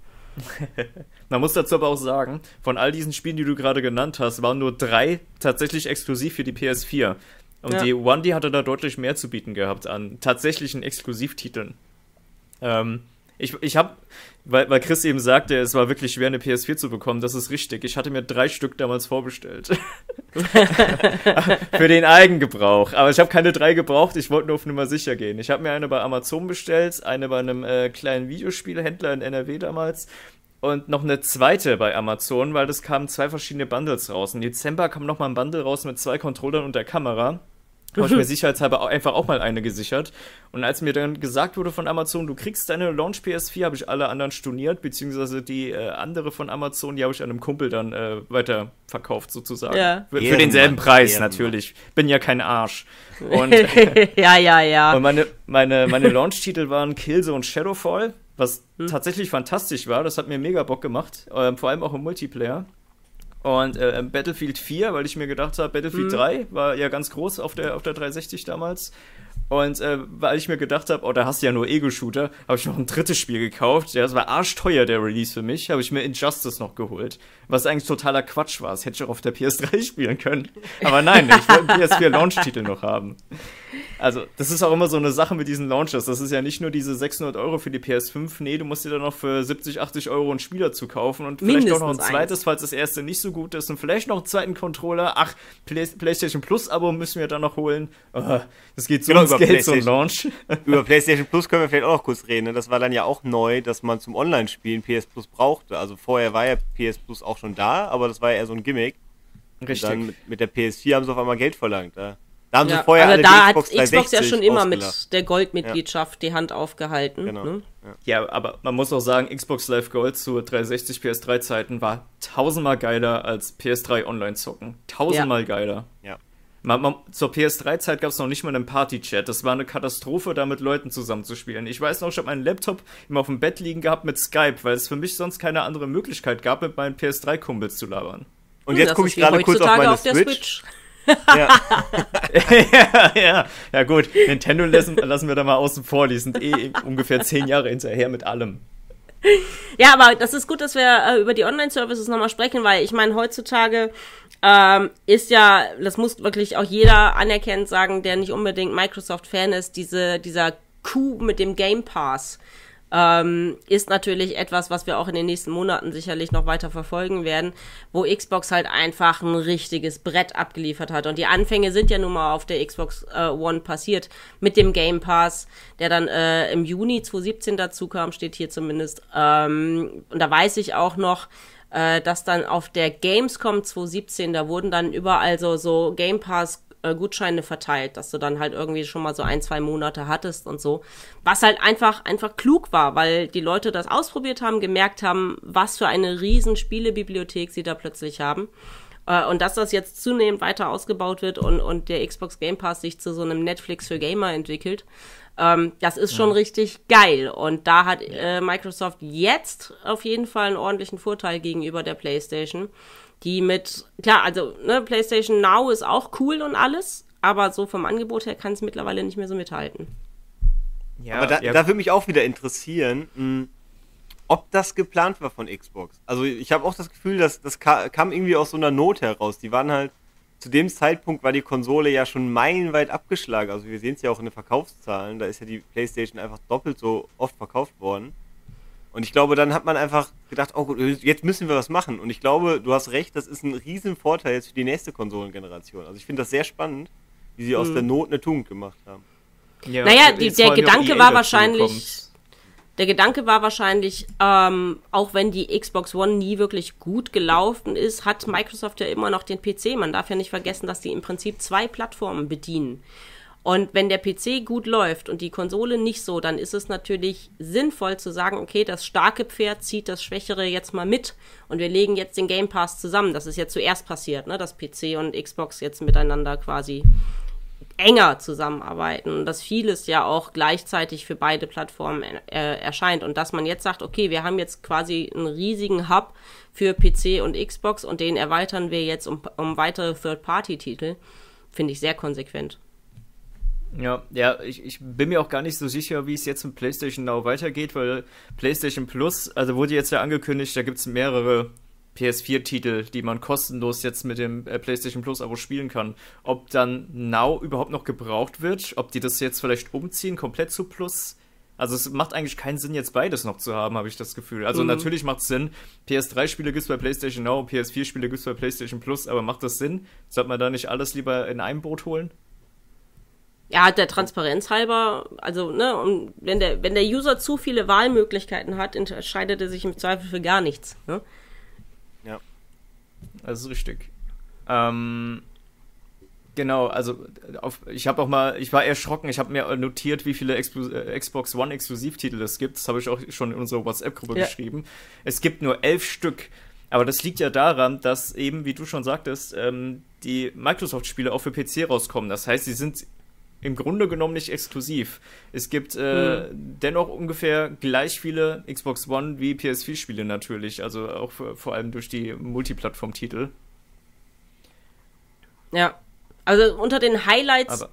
Man muss dazu aber auch sagen, von all diesen Spielen, die du gerade genannt hast, waren nur 3 tatsächlich exklusiv für die PS4. Und die One, die hatte da deutlich mehr zu bieten gehabt an tatsächlichen Exklusivtiteln. Ich habe, weil Chris eben sagte, es war wirklich schwer, eine PS4 zu bekommen, das ist richtig. Ich hatte mir 3 Stück damals vorbestellt. Für den Eigengebrauch. Aber ich habe keine 3 gebraucht, ich wollte nur auf Nummer sicher gehen. Ich habe mir eine bei Amazon bestellt, eine bei einem kleinen Videospielhändler in NRW damals und noch eine zweite bei Amazon, weil das kamen 2 verschiedene Bundles raus. Im Dezember kam nochmal ein Bundle raus mit 2 Controllern und der Kamera. Habe ich mir sicherheitshalber einfach auch mal eine gesichert. Und als mir dann gesagt wurde von Amazon, du kriegst deine Launch PS4, habe ich alle anderen storniert, beziehungsweise die andere von Amazon, die habe ich an einem Kumpel dann weiter verkauft sozusagen. Ja. Für denselben Preis natürlich. Bin ja kein Arsch. Und ja. Und meine Launch-Titel waren Killzone Shadowfall, was tatsächlich fantastisch war. Das hat mir mega Bock gemacht. Vor allem auch im Multiplayer. Und Battlefield 4, weil ich mir gedacht habe, Battlefield 3 war ja ganz groß auf der 360 damals. Und weil ich mir gedacht habe, oh, da hast du ja nur Ego-Shooter, habe ich noch ein drittes Spiel gekauft. Ja, das war arschteuer, der Release für mich. Habe ich mir Injustice noch geholt, was eigentlich totaler Quatsch war. Das hätte ich auch auf der PS3 spielen können. Aber nein, ich wollte einen PS4-Launch-Titel noch haben. Also, das ist auch immer so eine Sache mit diesen Launches. Das ist ja nicht nur diese 600 Euro für die PS5. Nee, du musst dir dann noch für 70, 80 Euro einen Spiel dazu kaufen. Und vielleicht mindestens auch noch ein zweites, falls das erste nicht so gut ist. Und vielleicht noch einen zweiten Controller. Ach, PlayStation Plus-Abo müssen wir dann noch holen. Oh, das geht so über Geld, so ein Launch. Über PlayStation Plus können wir vielleicht auch noch kurz reden. Ne? Das war dann ja auch neu, dass man zum Online-Spielen PS Plus brauchte. Also vorher war ja PS Plus auch schon da, aber das war ja eher so ein Gimmick. Richtig. Und dann mit der PS4 haben sie auf einmal Geld verlangt, ja. Da haben sie vorher alle die Xbox 360 Xbox ja schon immer mit der Goldmitgliedschaft die Hand aufgehalten. Genau. Ne? Ja, aber man muss auch sagen, Xbox Live Gold zu 360 PS3 Zeiten war 1000-mal geiler als PS3 Online zocken. 1000-mal geiler. Ja. Zur PS3-Zeit gab es noch nicht mal einen Party-Chat. Das war eine Katastrophe, da mit Leuten zusammenzuspielen. Ich weiß noch, ich habe meinen Laptop immer auf dem Bett liegen gehabt mit Skype, weil es für mich sonst keine andere Möglichkeit gab, mit meinen PS3-Kumpels zu labern. Und jetzt gucke ich gerade kurz auf meine Switch. Ja. Ja, gut. Nintendo lassen wir da mal außen vor. Die sind ungefähr 10 Jahre hinterher mit allem. Ja, aber das ist gut, dass wir über die Online-Services nochmal sprechen, weil ich meine, heutzutage ist ja, das muss wirklich auch jeder anerkennt sagen, der nicht unbedingt Microsoft-Fan ist, dieser Coup mit dem Game Pass ist natürlich etwas, was wir auch in den nächsten Monaten sicherlich noch weiter verfolgen werden, wo Xbox halt einfach ein richtiges Brett abgeliefert hat. Und die Anfänge sind ja nun mal auf der Xbox One passiert mit dem Game Pass, der dann im Juni 2017 dazu kam, steht hier zumindest. Und da weiß ich auch noch, dass dann auf der Gamescom 2017, da wurden dann überall so Game Pass Gutscheine verteilt, dass du dann halt irgendwie schon mal so 1-2 Monate hattest und so. Was halt einfach klug war, weil die Leute das ausprobiert haben, gemerkt haben, was für eine riesen Spielebibliothek sie da plötzlich haben. Und dass das jetzt zunehmend weiter ausgebaut wird und der Xbox Game Pass sich zu so einem Netflix für Gamer entwickelt, das ist schon richtig geil. Und da hat Microsoft jetzt auf jeden Fall einen ordentlichen Vorteil gegenüber der PlayStation, die mit, klar, also ne, PlayStation Now ist auch cool und alles, aber so vom Angebot her kann es mittlerweile nicht mehr so mithalten. Ja, aber da würde mich auch wieder interessieren, ob das geplant war von Xbox. Also ich habe auch das Gefühl, dass das kam irgendwie aus so einer Not heraus. Die waren halt, zu dem Zeitpunkt war die Konsole ja schon meilenweit abgeschlagen. Also wir sehen es ja auch in den Verkaufszahlen. Da ist ja die PlayStation einfach doppelt so oft verkauft worden. Und ich glaube, dann hat man einfach gedacht, oh gut, jetzt müssen wir was machen. Und ich glaube, du hast recht, das ist ein riesen Vorteil jetzt für die nächste Konsolengeneration. Also ich finde das sehr spannend, wie sie aus der Not eine Tugend gemacht haben. Ja, naja, der Gedanke war wahrscheinlich... Der Gedanke war wahrscheinlich, auch wenn die Xbox One nie wirklich gut gelaufen ist, hat Microsoft ja immer noch den PC. Man darf ja nicht vergessen, dass die im Prinzip 2 Plattformen bedienen. Und wenn der PC gut läuft und die Konsole nicht so, dann ist es natürlich sinnvoll zu sagen, okay, das starke Pferd zieht das Schwächere jetzt mal mit und wir legen jetzt den Game Pass zusammen. Das ist ja zuerst passiert, ne? Dass PC und Xbox jetzt miteinander quasi enger zusammenarbeiten und dass vieles ja auch gleichzeitig für beide Plattformen erscheint und dass man jetzt sagt, okay, wir haben jetzt quasi einen riesigen Hub für PC und Xbox und den erweitern wir jetzt um weitere Third-Party-Titel, finde ich sehr konsequent. Ja, ich bin mir auch gar nicht so sicher, wie es jetzt mit PlayStation Now weitergeht, weil PlayStation Plus, also wurde jetzt ja angekündigt, da gibt es mehrere PS4-Titel, die man kostenlos jetzt mit dem PlayStation Plus-Abo spielen kann. Ob dann Now überhaupt noch gebraucht wird, ob die das jetzt vielleicht umziehen, komplett zu Plus. Also es macht eigentlich keinen Sinn, jetzt beides noch zu haben, habe ich das Gefühl. Also natürlich macht es Sinn, PS3-Spiele gibt es bei PlayStation Now, PS4-Spiele gibt es bei PlayStation Plus, aber macht das Sinn? Sollte man da nicht alles lieber in einem Boot holen? Ja, der Transparenz halber, also ne, und wenn der User zu viele Wahlmöglichkeiten hat, entscheidet er sich im Zweifel für gar nichts, ne? Ja. Das ist richtig. Genau, also ich war erschrocken, ich habe mir notiert, wie viele Xbox One Exklusivtitel es gibt. Das habe ich auch schon in unsere WhatsApp-Gruppe geschrieben. Es gibt nur 11 Stück. Aber das liegt ja daran, dass eben, wie du schon sagtest, die Microsoft-Spiele auch für PC rauskommen. Das heißt, sie sind im Grunde genommen nicht exklusiv. Es gibt dennoch ungefähr gleich viele Xbox One wie PS4-Spiele natürlich, also auch vor allem durch die Multiplattform-Titel. Ja, also unter den Highlights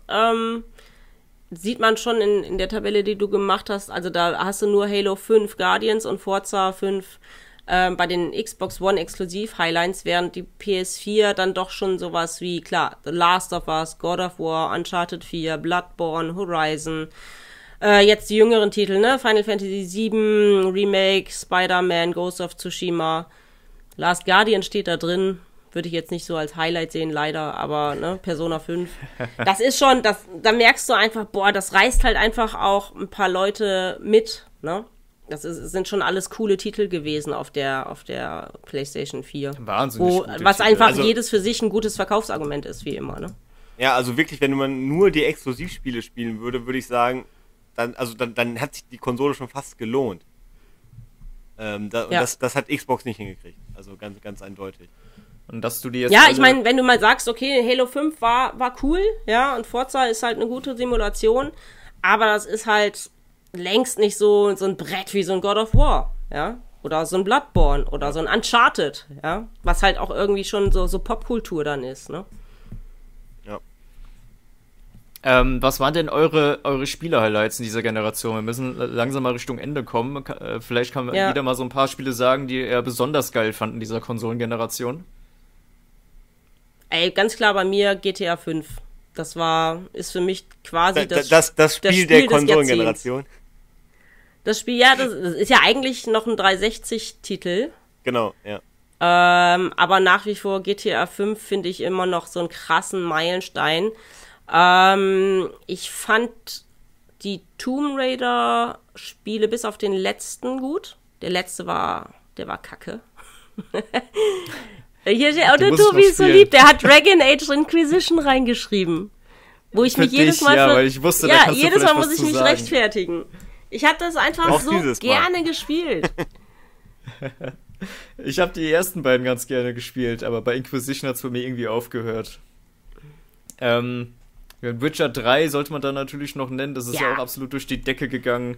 sieht man schon in der Tabelle, die du gemacht hast, also da hast du nur Halo 5 Guardians und Forza 5 bei den Xbox One Exklusiv-Highlights, während die PS4 dann doch schon sowas wie, klar, The Last of Us, God of War, Uncharted 4, Bloodborne, Horizon, jetzt die jüngeren Titel, ne, Final Fantasy 7, Remake, Spider-Man, Ghost of Tsushima, Last Guardian steht da drin, würde ich jetzt nicht so als Highlight sehen, leider, aber, ne, Persona 5, das ist schon, da merkst du einfach, boah, das reißt halt einfach auch ein paar Leute mit, ne. Das sind schon alles coole Titel gewesen auf der PlayStation 4. Wahnsinnig gute Titel. Was einfach jedes für sich ein gutes Verkaufsargument ist, wie immer, ne? Ja, also wirklich, wenn man nur die Exklusivspiele spielen würde, würde ich sagen, dann hat sich die Konsole schon fast gelohnt. Das hat Xbox nicht hingekriegt. Also ganz, ganz eindeutig. Und dass du dir jetzt ich meine, wenn du mal sagst, okay, Halo 5 war cool, ja, und Forza ist halt eine gute Simulation, aber das ist halt längst nicht so ein Brett wie so ein God of War, ja, oder so ein Bloodborne oder so ein Uncharted, ja, was halt auch irgendwie schon so Popkultur dann ist, ne? Ja. Was waren denn eure Spiele-Highlights in dieser Generation? Wir müssen langsam mal Richtung Ende kommen. Vielleicht kann jeder mal so ein paar Spiele sagen, die er besonders geil fand in dieser Konsolengeneration. Ey, ganz klar bei mir GTA 5. Das ist für mich quasi das Spiel der Konsolengeneration. Das Spiel, ja, das ist ja eigentlich noch ein 360-Titel. Genau, ja. Aber nach wie vor GTA 5 finde ich immer noch so einen krassen Meilenstein. Ich fand die Tomb Raider-Spiele bis auf den letzten gut. Der letzte war kacke. Hier steht auch der Tobi ist so lieb, der hat Dragon Age Inquisition reingeschrieben. Wo ich mich jedes Mal... Ja, weil ich wusste, ja, jedes Mal muss ich mich rechtfertigen. Ich habe das einfach auch so gerne gespielt. Ich habe die ersten beiden ganz gerne gespielt, aber bei Inquisition hat es bei mir irgendwie aufgehört. Witcher 3 sollte man da natürlich noch nennen, das ist ja auch absolut durch die Decke gegangen.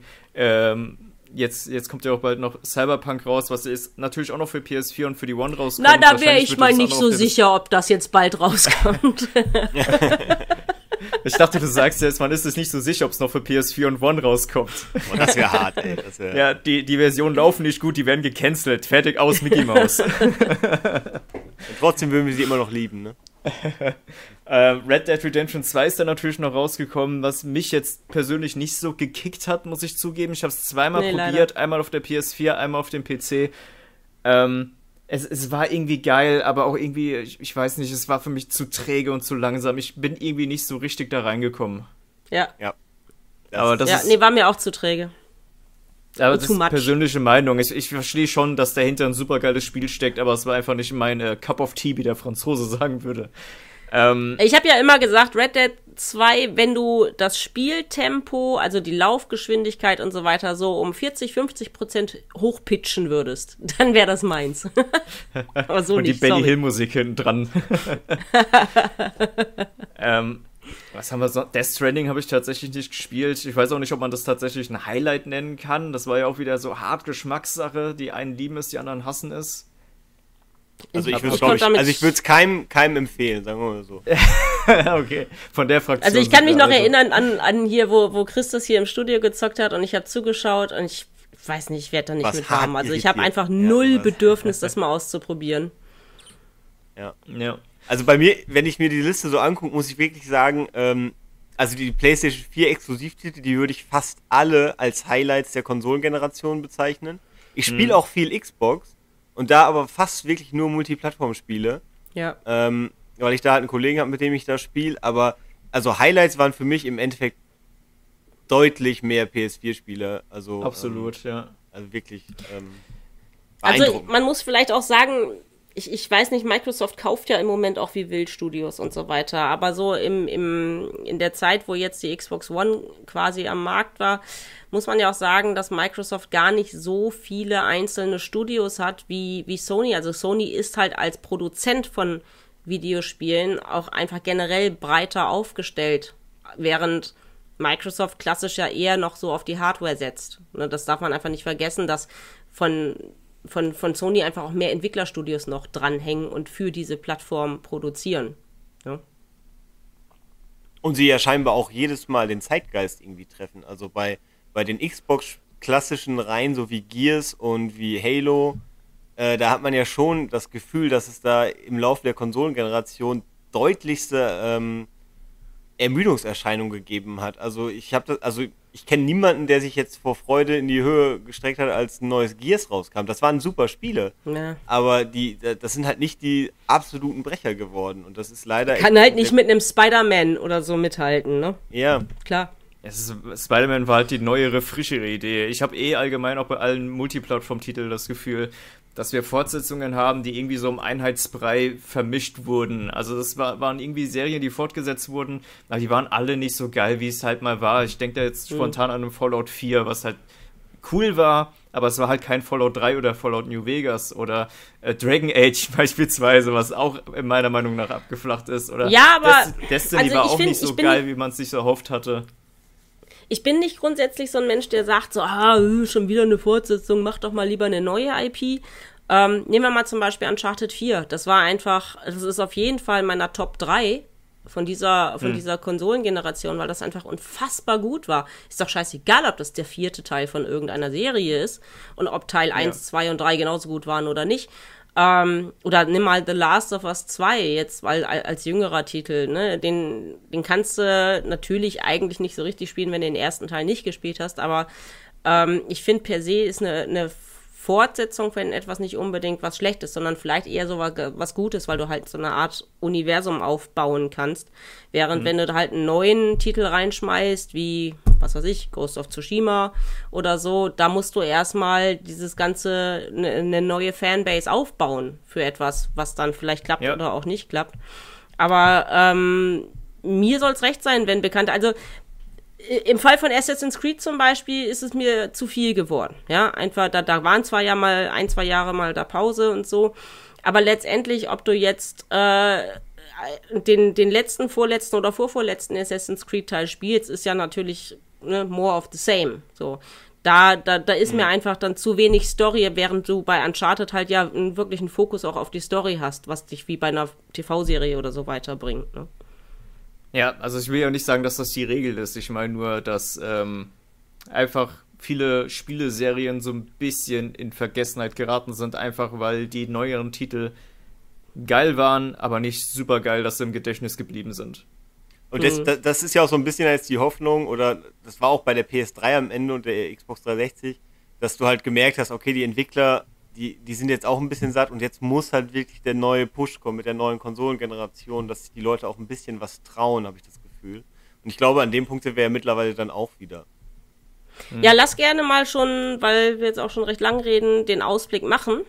Jetzt kommt ja auch bald noch Cyberpunk raus, was ist natürlich auch noch für PS4 und für die One rauskommt. Na, da wäre ich mal nicht so sicher, ob das jetzt bald rauskommt. Ich dachte, du sagst jetzt, man ist es nicht so sicher, ob es noch für PS4 und One rauskommt. Oh, das wäre hart, ey. Ja, die Versionen laufen nicht gut, die werden gecancelt. Fertig, aus, Mickey Mouse. Trotzdem würden wir sie immer noch lieben, ne? Red Dead Redemption 2 ist dann natürlich noch rausgekommen, was mich jetzt persönlich nicht so gekickt hat, muss ich zugeben. Ich habe es zweimal probiert, leider. Einmal auf der PS4, einmal auf dem PC. Es war irgendwie geil, aber auch irgendwie, ich weiß nicht, es war für mich zu träge und zu langsam. Ich bin irgendwie nicht so richtig da reingekommen. Ja. Aber war mir auch zu träge. Aber das ist persönliche Meinung. Ich verstehe schon, dass dahinter ein super geiles Spiel steckt, aber es war einfach nicht mein Cup of Tea, wie der Franzose sagen würde. Ich habe ja immer gesagt, Red Dead 2, wenn du das Spieltempo, also die Laufgeschwindigkeit und so weiter, so um 40-50% hochpitchen würdest, dann wäre das meins. Aber so und nicht, die Benny Hill-Musik hinten dran. Was haben wir so? Death Stranding habe ich tatsächlich nicht gespielt. Ich weiß auch nicht, ob man das tatsächlich ein Highlight nennen kann. Das war ja auch wieder so hart Geschmackssache, die einen lieben es, die anderen hassen es. Also ich würde es keinem empfehlen, sagen wir mal so. Okay, von der Fraktion. Also ich kann mich noch erinnern an hier, wo Chris das hier im Studio gezockt hat und ich habe zugeschaut und ich weiß nicht, ich werde da nicht mithaben. Also ich habe einfach null Bedürfnis, das mal auszuprobieren. Ja. Also bei mir, wenn ich mir die Liste so angucke, muss ich wirklich sagen, also die PlayStation 4 Exklusivtitel, die würde ich fast alle als Highlights der Konsolengeneration bezeichnen. Ich spiele auch viel Xbox und da aber fast wirklich nur Multiplattform-Spiele. Ja. Weil ich da halt einen Kollegen habe, mit dem ich da spiele, aber also Highlights waren für mich im Endeffekt deutlich mehr PS4-Spiele. Also, absolut, ja. Also wirklich beeindruckend. Also man muss vielleicht auch sagen... Ich weiß nicht, Microsoft kauft ja im Moment auch wie wild Studios und so weiter, aber so in der Zeit, wo jetzt die Xbox One quasi am Markt war, muss man ja auch sagen, dass Microsoft gar nicht so viele einzelne Studios hat wie Sony. Also Sony ist halt als Produzent von Videospielen auch einfach generell breiter aufgestellt, während Microsoft klassisch ja eher noch so auf die Hardware setzt. Das darf man einfach nicht vergessen, dass von Sony einfach auch mehr Entwicklerstudios noch dranhängen und für diese Plattform produzieren. Ja. Und sie ja scheinbar auch jedes Mal den Zeitgeist irgendwie treffen. Also bei den Xbox-klassischen Reihen, so wie Gears und wie Halo, da hat man ja schon das Gefühl, dass es da im Laufe der Konsolengeneration deutlichste Ermüdungserscheinung gegeben hat. Ich kenne niemanden, der sich jetzt vor Freude in die Höhe gestreckt hat, als ein neues Gears rauskam. Das waren super Spiele, ja. Aber das sind halt nicht die absoluten Brecher geworden. Und das ist leider... Kann halt nicht mit einem Spider-Man oder so mithalten, ne? Ja. Klar. Spider-Man war halt die neuere, frischere Idee. Ich habe allgemein auch bei allen Multiplattform-Titeln das Gefühl, dass wir Fortsetzungen haben, die irgendwie so im Einheitsbrei vermischt wurden. Also das waren irgendwie Serien, die fortgesetzt wurden, aber die waren alle nicht so geil, wie es halt mal war. Ich denke da jetzt spontan an einem Fallout 4, was halt cool war, aber es war halt kein Fallout 3 oder Fallout New Vegas oder Dragon Age beispielsweise, was auch meiner Meinung nach abgeflacht ist. Oder ja, aber Destiny war auch nicht so geil, wie man es sich so erhofft hatte. Ich bin nicht grundsätzlich so ein Mensch, der sagt so, schon wieder eine Fortsetzung, mach doch mal lieber eine neue IP. Nehmen wir mal zum Beispiel Uncharted 4. Das ist auf jeden Fall meiner Top 3 von dieser Konsolengeneration, weil das einfach unfassbar gut war. Ist doch scheißegal, ob das der vierte Teil von irgendeiner Serie ist und ob Teil 1, 2 und 3 genauso gut waren oder nicht. Oder nimm mal The Last of Us 2 jetzt, weil als jüngerer Titel, ne, den kannst du natürlich eigentlich nicht so richtig spielen, wenn du den ersten Teil nicht gespielt hast, aber ich finde per se ist eine Fortsetzung, wenn etwas nicht unbedingt was Schlechtes, sondern vielleicht eher so was Gutes, weil du halt so eine Art Universum aufbauen kannst. Während wenn du halt einen neuen Titel reinschmeißt, wie, was weiß ich, Ghost of Tsushima oder so, da musst du erstmal dieses ganze, eine neue Fanbase aufbauen für etwas, was dann vielleicht klappt oder auch nicht klappt. Aber mir soll es recht sein, wenn bekannt, also im Fall von Assassin's Creed zum Beispiel ist es mir zu viel geworden, ja, einfach, da waren zwar ja mal 1-2 Jahre mal da Pause und so, aber letztendlich, ob du jetzt den letzten, vorletzten oder vorvorletzten Assassin's Creed Teil spielst, ist ja natürlich, ne, more of the same, so. Da ist mir einfach dann zu wenig Story, während du bei Uncharted halt ja wirklich einen Fokus auch auf die Story hast, was dich wie bei einer TV-Serie oder so weiterbringt, ne. Ja, also ich will ja nicht sagen, dass das die Regel ist. Ich meine nur, dass einfach viele Spieleserien so ein bisschen in Vergessenheit geraten sind, einfach weil die neueren Titel geil waren, aber nicht super geil, dass sie im Gedächtnis geblieben sind. Und das ist ja auch so ein bisschen jetzt die Hoffnung, oder das war auch bei der PS3 am Ende und der Xbox 360, dass du halt gemerkt hast, okay, die Entwickler, die sind jetzt auch ein bisschen satt und jetzt muss halt wirklich der neue Push kommen mit der neuen Konsolengeneration, dass sich die Leute auch ein bisschen was trauen, habe ich das Gefühl. Und ich glaube, an dem Punkt sind wir ja mittlerweile dann auch wieder. Ja, lass gerne mal schon, weil wir jetzt auch schon recht lang reden, den Ausblick machen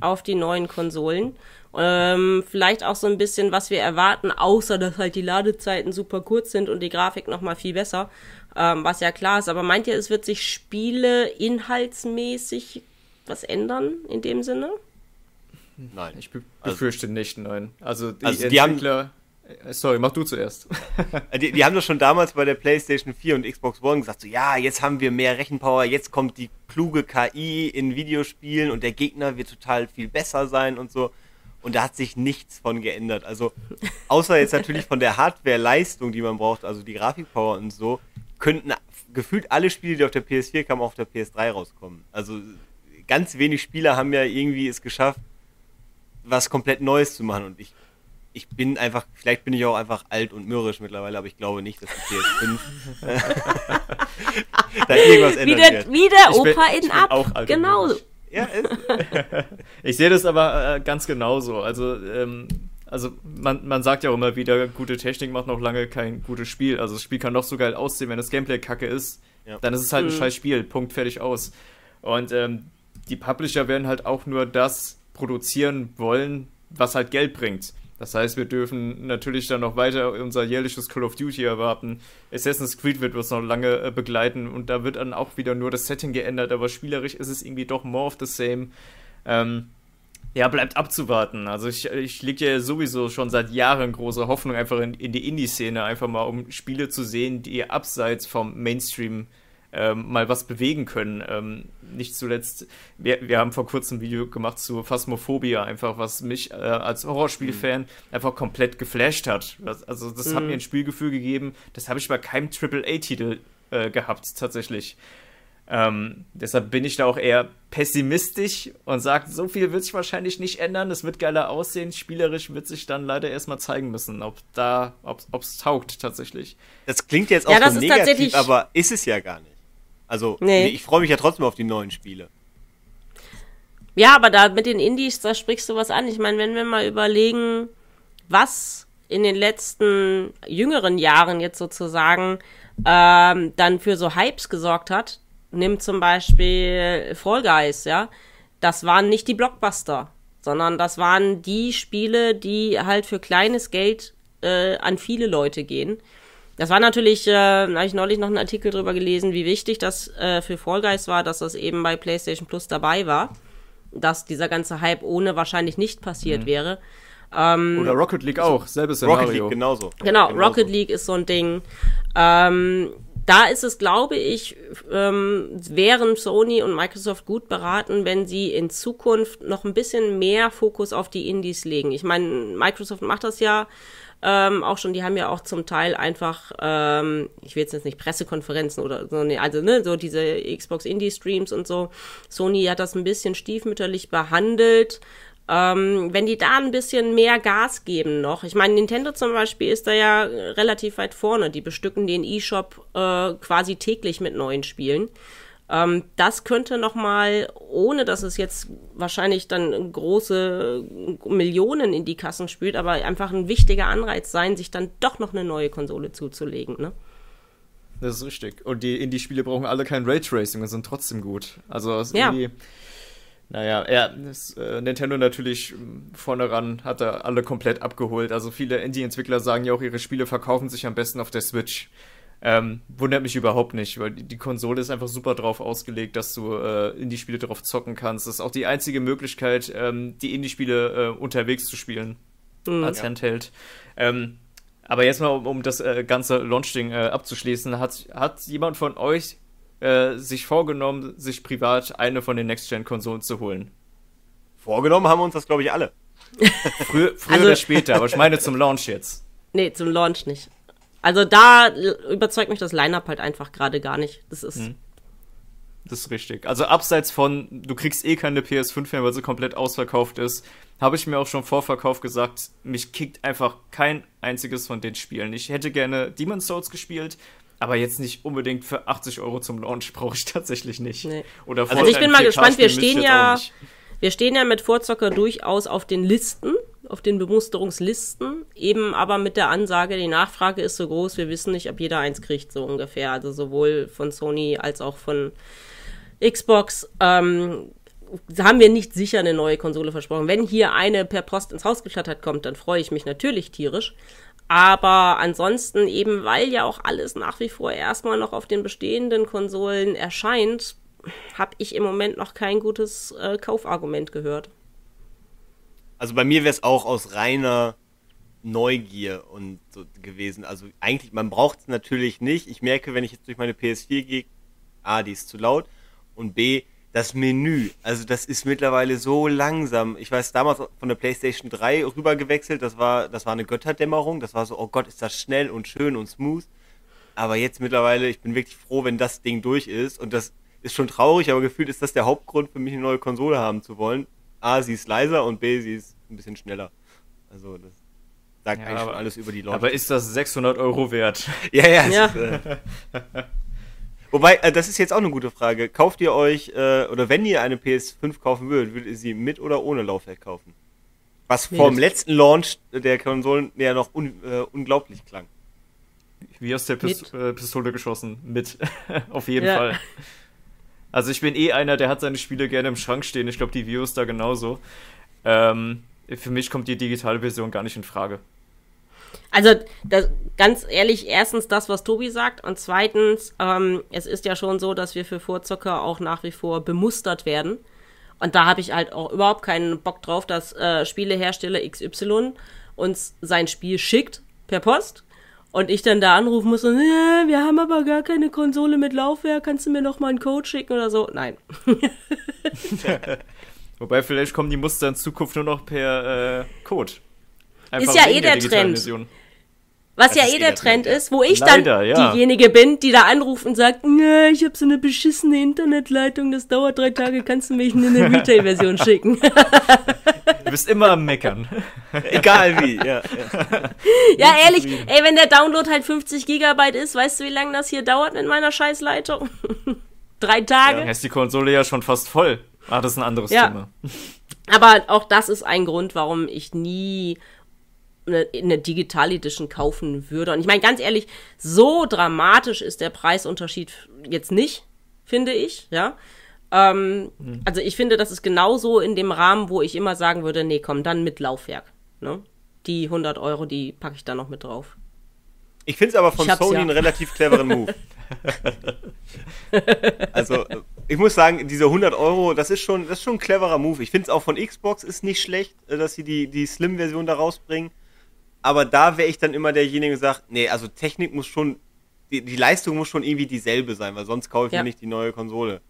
auf die neuen Konsolen. Vielleicht auch so ein bisschen, was wir erwarten, außer dass halt die Ladezeiten super kurz sind und die Grafik nochmal viel besser, was ja klar ist. Aber meint ihr, es wird sich Spiele inhaltsmäßig was ändern in dem Sinne? Nein, ich befürchte nicht, nein. Also die Entwickler... Sorry, mach du zuerst. Die haben doch schon damals bei der PlayStation 4 und Xbox One gesagt, so ja, jetzt haben wir mehr Rechenpower, jetzt kommt die kluge KI in Videospielen und der Gegner wird total viel besser sein und so. Und da hat sich nichts von geändert. Also außer jetzt natürlich von der Hardware-Leistung, die man braucht, also die Grafikpower und so, könnten gefühlt alle Spiele, die auf der PS4 kamen, auf der PS3 rauskommen. Also ganz wenig Spieler haben ja irgendwie es geschafft, was komplett Neues zu machen. Und ich bin einfach, vielleicht bin ich auch einfach alt und mürrisch mittlerweile, aber ich glaube nicht, dass die PS5 da irgendwas ändern wird. Wie der Opa in Ab, genau. Ja, ich sehe das aber ganz genauso. Also man sagt ja auch immer wieder, gute Technik macht noch lange kein gutes Spiel. Also das Spiel kann noch so geil aussehen, wenn das Gameplay kacke ist, dann ist es halt ein scheiß Spiel, Punkt, fertig, aus. Und die Publisher werden halt auch nur das produzieren wollen, was halt Geld bringt. Das heißt, wir dürfen natürlich dann noch weiter unser jährliches Call of Duty erwarten. Assassin's Creed wird uns noch lange begleiten und da wird dann auch wieder nur das Setting geändert, aber spielerisch ist es irgendwie doch more of the same. Ja, bleibt abzuwarten. Also ich lege ja sowieso schon seit Jahren große Hoffnung einfach in die Indie-Szene, einfach mal um Spiele zu sehen, die abseits vom Mainstream mal was bewegen können. Nicht zuletzt, wir haben vor kurzem ein Video gemacht zu Phasmophobia, einfach was mich als Horrorspielfan einfach komplett geflasht hat. Also das hat mir ein Spielgefühl gegeben, das habe ich bei keinem AAA-Titel gehabt, tatsächlich. Deshalb bin ich da auch eher pessimistisch und sage, so viel wird sich wahrscheinlich nicht ändern, es wird geiler aussehen, spielerisch wird sich dann leider erstmal zeigen müssen, ob's taugt tatsächlich. Das klingt jetzt auch ja, so negativ, aber ist es ja gar nicht. Also, nee, ich freue mich ja trotzdem auf die neuen Spiele. Ja, aber da mit den Indies, da sprichst du was an. Ich meine, wenn wir mal überlegen, was in den letzten jüngeren Jahren jetzt sozusagen dann für so Hypes gesorgt hat, nimm zum Beispiel Fall Guys, ja, das waren nicht die Blockbuster, sondern das waren die Spiele, die halt für kleines Geld an viele Leute gehen. Das war natürlich, da habe ich neulich noch einen Artikel drüber gelesen, wie wichtig das für Fall Guys war, dass das eben bei PlayStation Plus dabei war, dass dieser ganze Hype ohne wahrscheinlich nicht passiert wäre. Oder Rocket League auch, selbes Szenario. Rocket League genauso. Genau, genauso. Rocket League ist so ein Ding. Da ist es, glaube ich, wären Sony und Microsoft gut beraten, wenn sie in Zukunft noch ein bisschen mehr Fokus auf die Indies legen. Ich meine, Microsoft macht das ja auch schon, die haben ja auch zum Teil einfach, ich will jetzt nicht Pressekonferenzen oder so, also ne, so diese Xbox Indie-Streams und so. Sony hat das ein bisschen stiefmütterlich behandelt. Wenn die da ein bisschen mehr Gas geben noch. Ich meine, Nintendo zum Beispiel ist da ja relativ weit vorne. Die bestücken den E-Shop quasi täglich mit neuen Spielen. Das könnte nochmal, ohne dass es jetzt wahrscheinlich dann große Millionen in die Kassen spült, aber einfach ein wichtiger Anreiz sein, sich dann doch noch eine neue Konsole zuzulegen, ne? Das ist richtig. Und die Indie-Spiele brauchen alle kein Raytracing und sind trotzdem gut. Also es ist irgendwie, Nintendo natürlich vorne ran hat da alle komplett abgeholt. Also viele Indie-Entwickler sagen ja auch, ihre Spiele verkaufen sich am besten auf der Switch. Wundert mich überhaupt nicht, weil die Konsole ist einfach super drauf ausgelegt, dass du Indie-Spiele drauf zocken kannst. Das ist auch die einzige Möglichkeit, die Indie-Spiele unterwegs zu spielen, als Handheld. Aber jetzt mal, um das ganze Launch-Ding abzuschließen, hat jemand von euch sich vorgenommen, sich privat eine von den Next-Gen-Konsolen zu holen? Vorgenommen haben wir uns das, glaube ich, alle. Früher oder später, aber ich meine zum Launch jetzt. Nee, zum Launch nicht. Also da überzeugt mich das Line-Up halt einfach gerade gar nicht. Das ist richtig. Also abseits von, du kriegst eh keine PS5 mehr, weil sie komplett ausverkauft ist, habe ich mir auch schon vor Verkauf gesagt, mich kickt einfach kein einziges von den Spielen. Ich hätte gerne Demon's Souls gespielt, aber jetzt nicht unbedingt für 80 Euro zum Launch, brauche ich tatsächlich nicht. Nee. Oder also ich bin mal gespannt, wir stehen ja mit Vorzocker durchaus auf den Listen, auf den Bemusterungslisten, eben aber mit der Ansage, die Nachfrage ist so groß, wir wissen nicht, ob jeder eins kriegt, so ungefähr. Also sowohl von Sony als auch von Xbox haben wir nicht sicher eine neue Konsole versprochen. Wenn hier eine per Post ins Haus geklettert kommt, dann freue ich mich natürlich tierisch. Aber ansonsten eben, weil ja auch alles nach wie vor erstmal noch auf den bestehenden Konsolen erscheint, habe ich im Moment noch kein gutes Kaufargument gehört. Also bei mir wäre es auch aus reiner Neugier und so gewesen. Also eigentlich, man braucht es natürlich nicht. Ich merke, wenn ich jetzt durch meine PS4 gehe, A, die ist zu laut und B, das Menü, also das ist mittlerweile so langsam. Ich weiß, damals von der PlayStation 3 rüber gewechselt, das war eine Götterdämmerung. Das war so, oh Gott, ist das schnell und schön und smooth. Aber jetzt mittlerweile, ich bin wirklich froh, wenn das Ding durch ist. Und das ist schon traurig, aber gefühlt ist das der Hauptgrund für mich, eine neue Konsole haben zu wollen. A, sie ist leiser und B, sie ist ein bisschen schneller. Also das sagt eigentlich schon alles über die Leute. Aber ist das 600 Euro wert? Ja. Ist, Wobei, das ist jetzt auch eine gute Frage. Kauft ihr euch, oder wenn ihr eine PS5 kaufen würdet, würdet ihr sie mit oder ohne Laufwerk kaufen? Was vom letzten Launch der Konsolen ja noch unglaublich klang. Wie aus der Pistole geschossen. Mit. Auf jeden Fall. Also ich bin eh einer, der hat seine Spiele gerne im Schrank stehen. Ich glaube, die Vios da genauso. Für mich kommt die digitale Version gar nicht in Frage. Also das, ganz ehrlich, erstens das, was Tobi sagt und zweitens, es ist ja schon so, dass wir für Vorzocker auch nach wie vor bemustert werden und da habe ich halt auch überhaupt keinen Bock drauf, dass Spielehersteller XY uns sein Spiel schickt per Post und ich dann da anrufen muss und wir haben aber gar keine Konsole mit Laufwerk, kannst du mir noch mal einen Code schicken oder so? Nein. Wobei vielleicht kommen die Muster in Zukunft nur noch per Code. Einfach ist ja eh der Trend. Vision. Was das ja eh der Trend ist, wo ich leider, dann diejenige bin, die da anruft und sagt, ich habe so eine beschissene Internetleitung, das dauert 3 Tage, kannst du mich in eine Retail-Version schicken. Du bist immer am Meckern. Egal wie. Ja, ehrlich, ey, wenn der Download halt 50 Gigabyte ist, weißt du, wie lange das hier dauert mit meiner Scheißleitung? 3 Tage? Ja, ist die Konsole ja schon fast voll. Ah, das ist ein anderes Thema. Aber auch das ist ein Grund, warum ich nie eine Digital Edition kaufen würde. Und ich meine, ganz ehrlich, so dramatisch ist der Preisunterschied jetzt nicht, finde ich, ja. Also ich finde, das ist genauso in dem Rahmen, wo ich immer sagen würde, nee, komm, dann mit Laufwerk, ne? Die 100 Euro, die packe ich da noch mit drauf. Ich finde es aber von Sony einen relativ cleveren Move. Also, ich muss sagen, diese 100 Euro, das ist schon ein cleverer Move. Ich finde es auch von Xbox ist nicht schlecht, dass sie die Slim-Version da rausbringen. Aber da wäre ich dann immer derjenige, der sagt, nee, also Technik muss schon, die Leistung muss schon irgendwie dieselbe sein, weil sonst kaufe ich mir nicht die neue Konsole.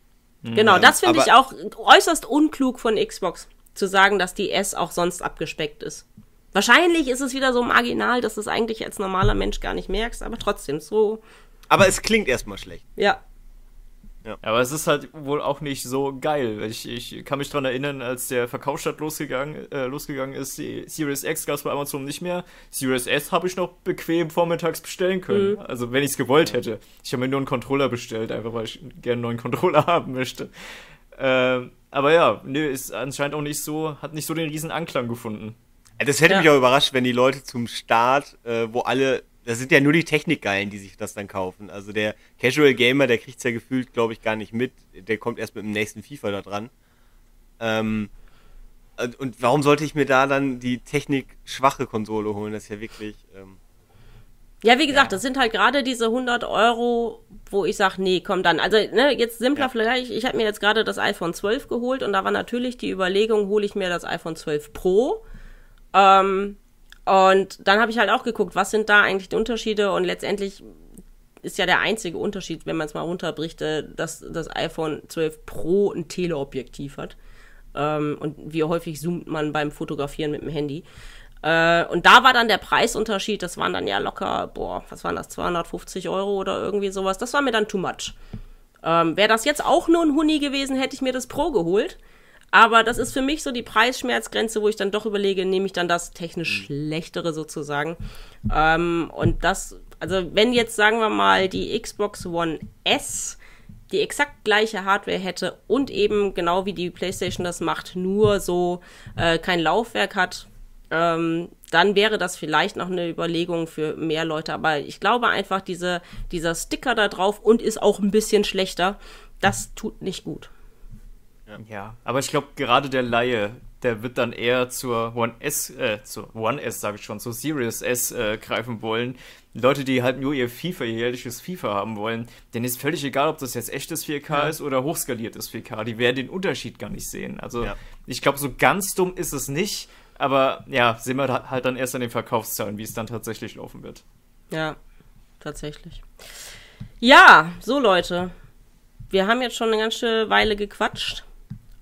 Genau, das finde ich auch äußerst unklug von Xbox, zu sagen, dass die S auch sonst abgespeckt ist. Wahrscheinlich ist es wieder so marginal, dass du es eigentlich als normaler Mensch gar nicht merkst, aber trotzdem so. Aber es klingt erstmal schlecht. Ja. Ja. Aber es ist halt wohl auch nicht so geil. Ich kann mich dran erinnern, als der Verkaufsstart losgegangen ist, die Series X gab es bei Amazon nicht mehr. Series S habe ich noch bequem vormittags bestellen können. Mhm. Also wenn ich es gewollt hätte. Ich habe mir nur einen Controller bestellt, einfach weil ich gerne einen neuen Controller haben möchte. Aber ja, ist anscheinend auch nicht so, hat nicht so den riesen Anklang gefunden. Das hätte mich auch überrascht, wenn die Leute zum Start, wo alle... Das sind ja nur die Technikgeilen, die sich das dann kaufen. Also der Casual Gamer, der kriegt's ja gefühlt, glaube ich, gar nicht mit. Der kommt erst mit dem nächsten FIFA da dran. Und warum sollte ich mir da dann die technikschwache Konsole holen? Das ist ja wirklich... ja, wie gesagt, das sind halt gerade diese 100 Euro, wo ich sage, nee, komm dann. Also jetzt simpler vielleicht. Ich habe mir jetzt gerade das iPhone 12 geholt und da war natürlich die Überlegung, hole ich mir das iPhone 12 Pro. Und dann habe ich halt auch geguckt, was sind da eigentlich die Unterschiede, und letztendlich ist ja der einzige Unterschied, wenn man es mal runterbricht, dass das iPhone 12 Pro ein Teleobjektiv hat und wie häufig zoomt man beim Fotografieren mit dem Handy. Und da war dann der Preisunterschied, das waren dann ja locker, was waren das, 250 Euro oder irgendwie sowas, das war mir dann too much. Wäre das jetzt auch nur ein Huni gewesen, hätte ich mir das Pro geholt. Aber das ist für mich so die Preisschmerzgrenze, wo ich dann doch überlege, nehme ich dann das technisch Schlechtere sozusagen. Und das, also wenn jetzt, sagen wir mal, die Xbox One S die exakt gleiche Hardware hätte und eben genau wie die PlayStation das macht, nur so kein Laufwerk hat, dann wäre das vielleicht noch eine Überlegung für mehr Leute. Aber ich glaube einfach, dieser Sticker da drauf und ist auch ein bisschen schlechter, das tut nicht gut. Ja, aber ich glaube, gerade der Laie, der wird dann eher zur Series S greifen wollen. Leute, die halt nur ihr jährliches FIFA haben wollen, denen ist völlig egal, ob das jetzt echtes 4K ist oder hochskaliertes 4K, die werden den Unterschied gar nicht sehen. Also ich glaube, so ganz dumm ist es nicht, aber sehen wir halt dann erst an den Verkaufszahlen, wie es dann tatsächlich laufen wird. Ja, tatsächlich. Ja, so Leute, wir haben jetzt schon eine ganze Weile gequatscht.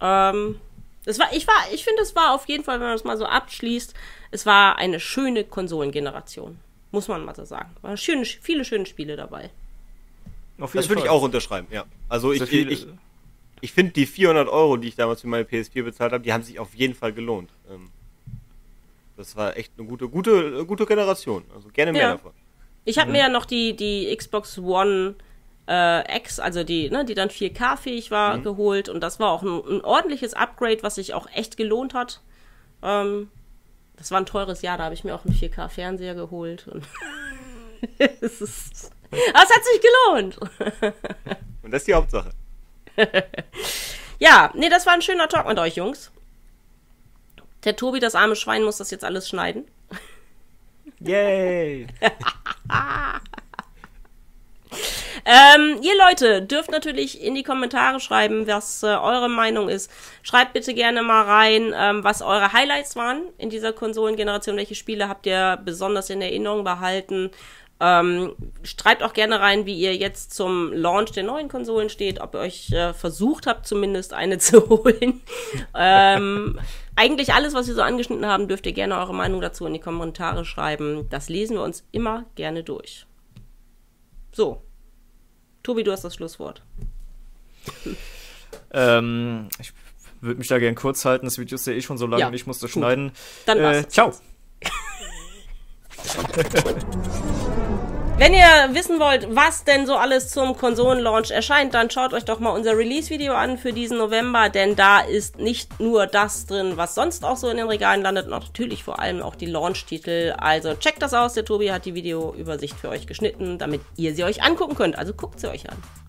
Ich finde, es war auf jeden Fall, wenn man es mal so abschließt, es war eine schöne Konsolengeneration. Muss man mal so sagen. War viele schöne Spiele dabei. Das würde ich auch unterschreiben, ja. Also ich finde, die 400 Euro, die ich damals für meine PS4 bezahlt habe, die haben sich auf jeden Fall gelohnt. Das war echt eine gute Generation. Also gerne mehr davon. Ich habe mir ja noch die Xbox One X, also die dann 4K-fähig war, geholt, und das war auch ein ordentliches Upgrade, was sich auch echt gelohnt hat. Das war ein teures Jahr, da habe ich mir auch einen 4K-Fernseher geholt. Und aber es hat sich gelohnt. Und das ist die Hauptsache. Das war ein schöner Talk mit euch, Jungs. Der Tobi, das arme Schwein, muss das jetzt alles schneiden. Yay! Ihr Leute dürft natürlich in die Kommentare schreiben, was eure Meinung ist. Schreibt bitte gerne mal rein, was eure Highlights waren in dieser Konsolengeneration. Welche Spiele habt ihr besonders in Erinnerung behalten? Schreibt auch gerne rein, wie ihr jetzt zum Launch der neuen Konsolen steht. Ob ihr euch versucht habt, zumindest eine zu holen. Eigentlich alles, was wir so angeschnitten haben, dürft ihr gerne eure Meinung dazu in die Kommentare schreiben. Das lesen wir uns immer gerne durch. So. Tobi, du hast das Schlusswort. Ich würde mich da gerne kurz halten. Das Video ist ja eh schon so lang und ich musste schneiden. Dann war's. Ciao. Wenn ihr wissen wollt, was denn so alles zum Konsolenlaunch erscheint, dann schaut euch doch mal unser Release-Video an für diesen November, denn da ist nicht nur das drin, was sonst auch so in den Regalen landet, und natürlich vor allem auch die Launch-Titel. Also checkt das aus, der Tobi hat die Videoübersicht für euch geschnitten, damit ihr sie euch angucken könnt. Also guckt sie euch an.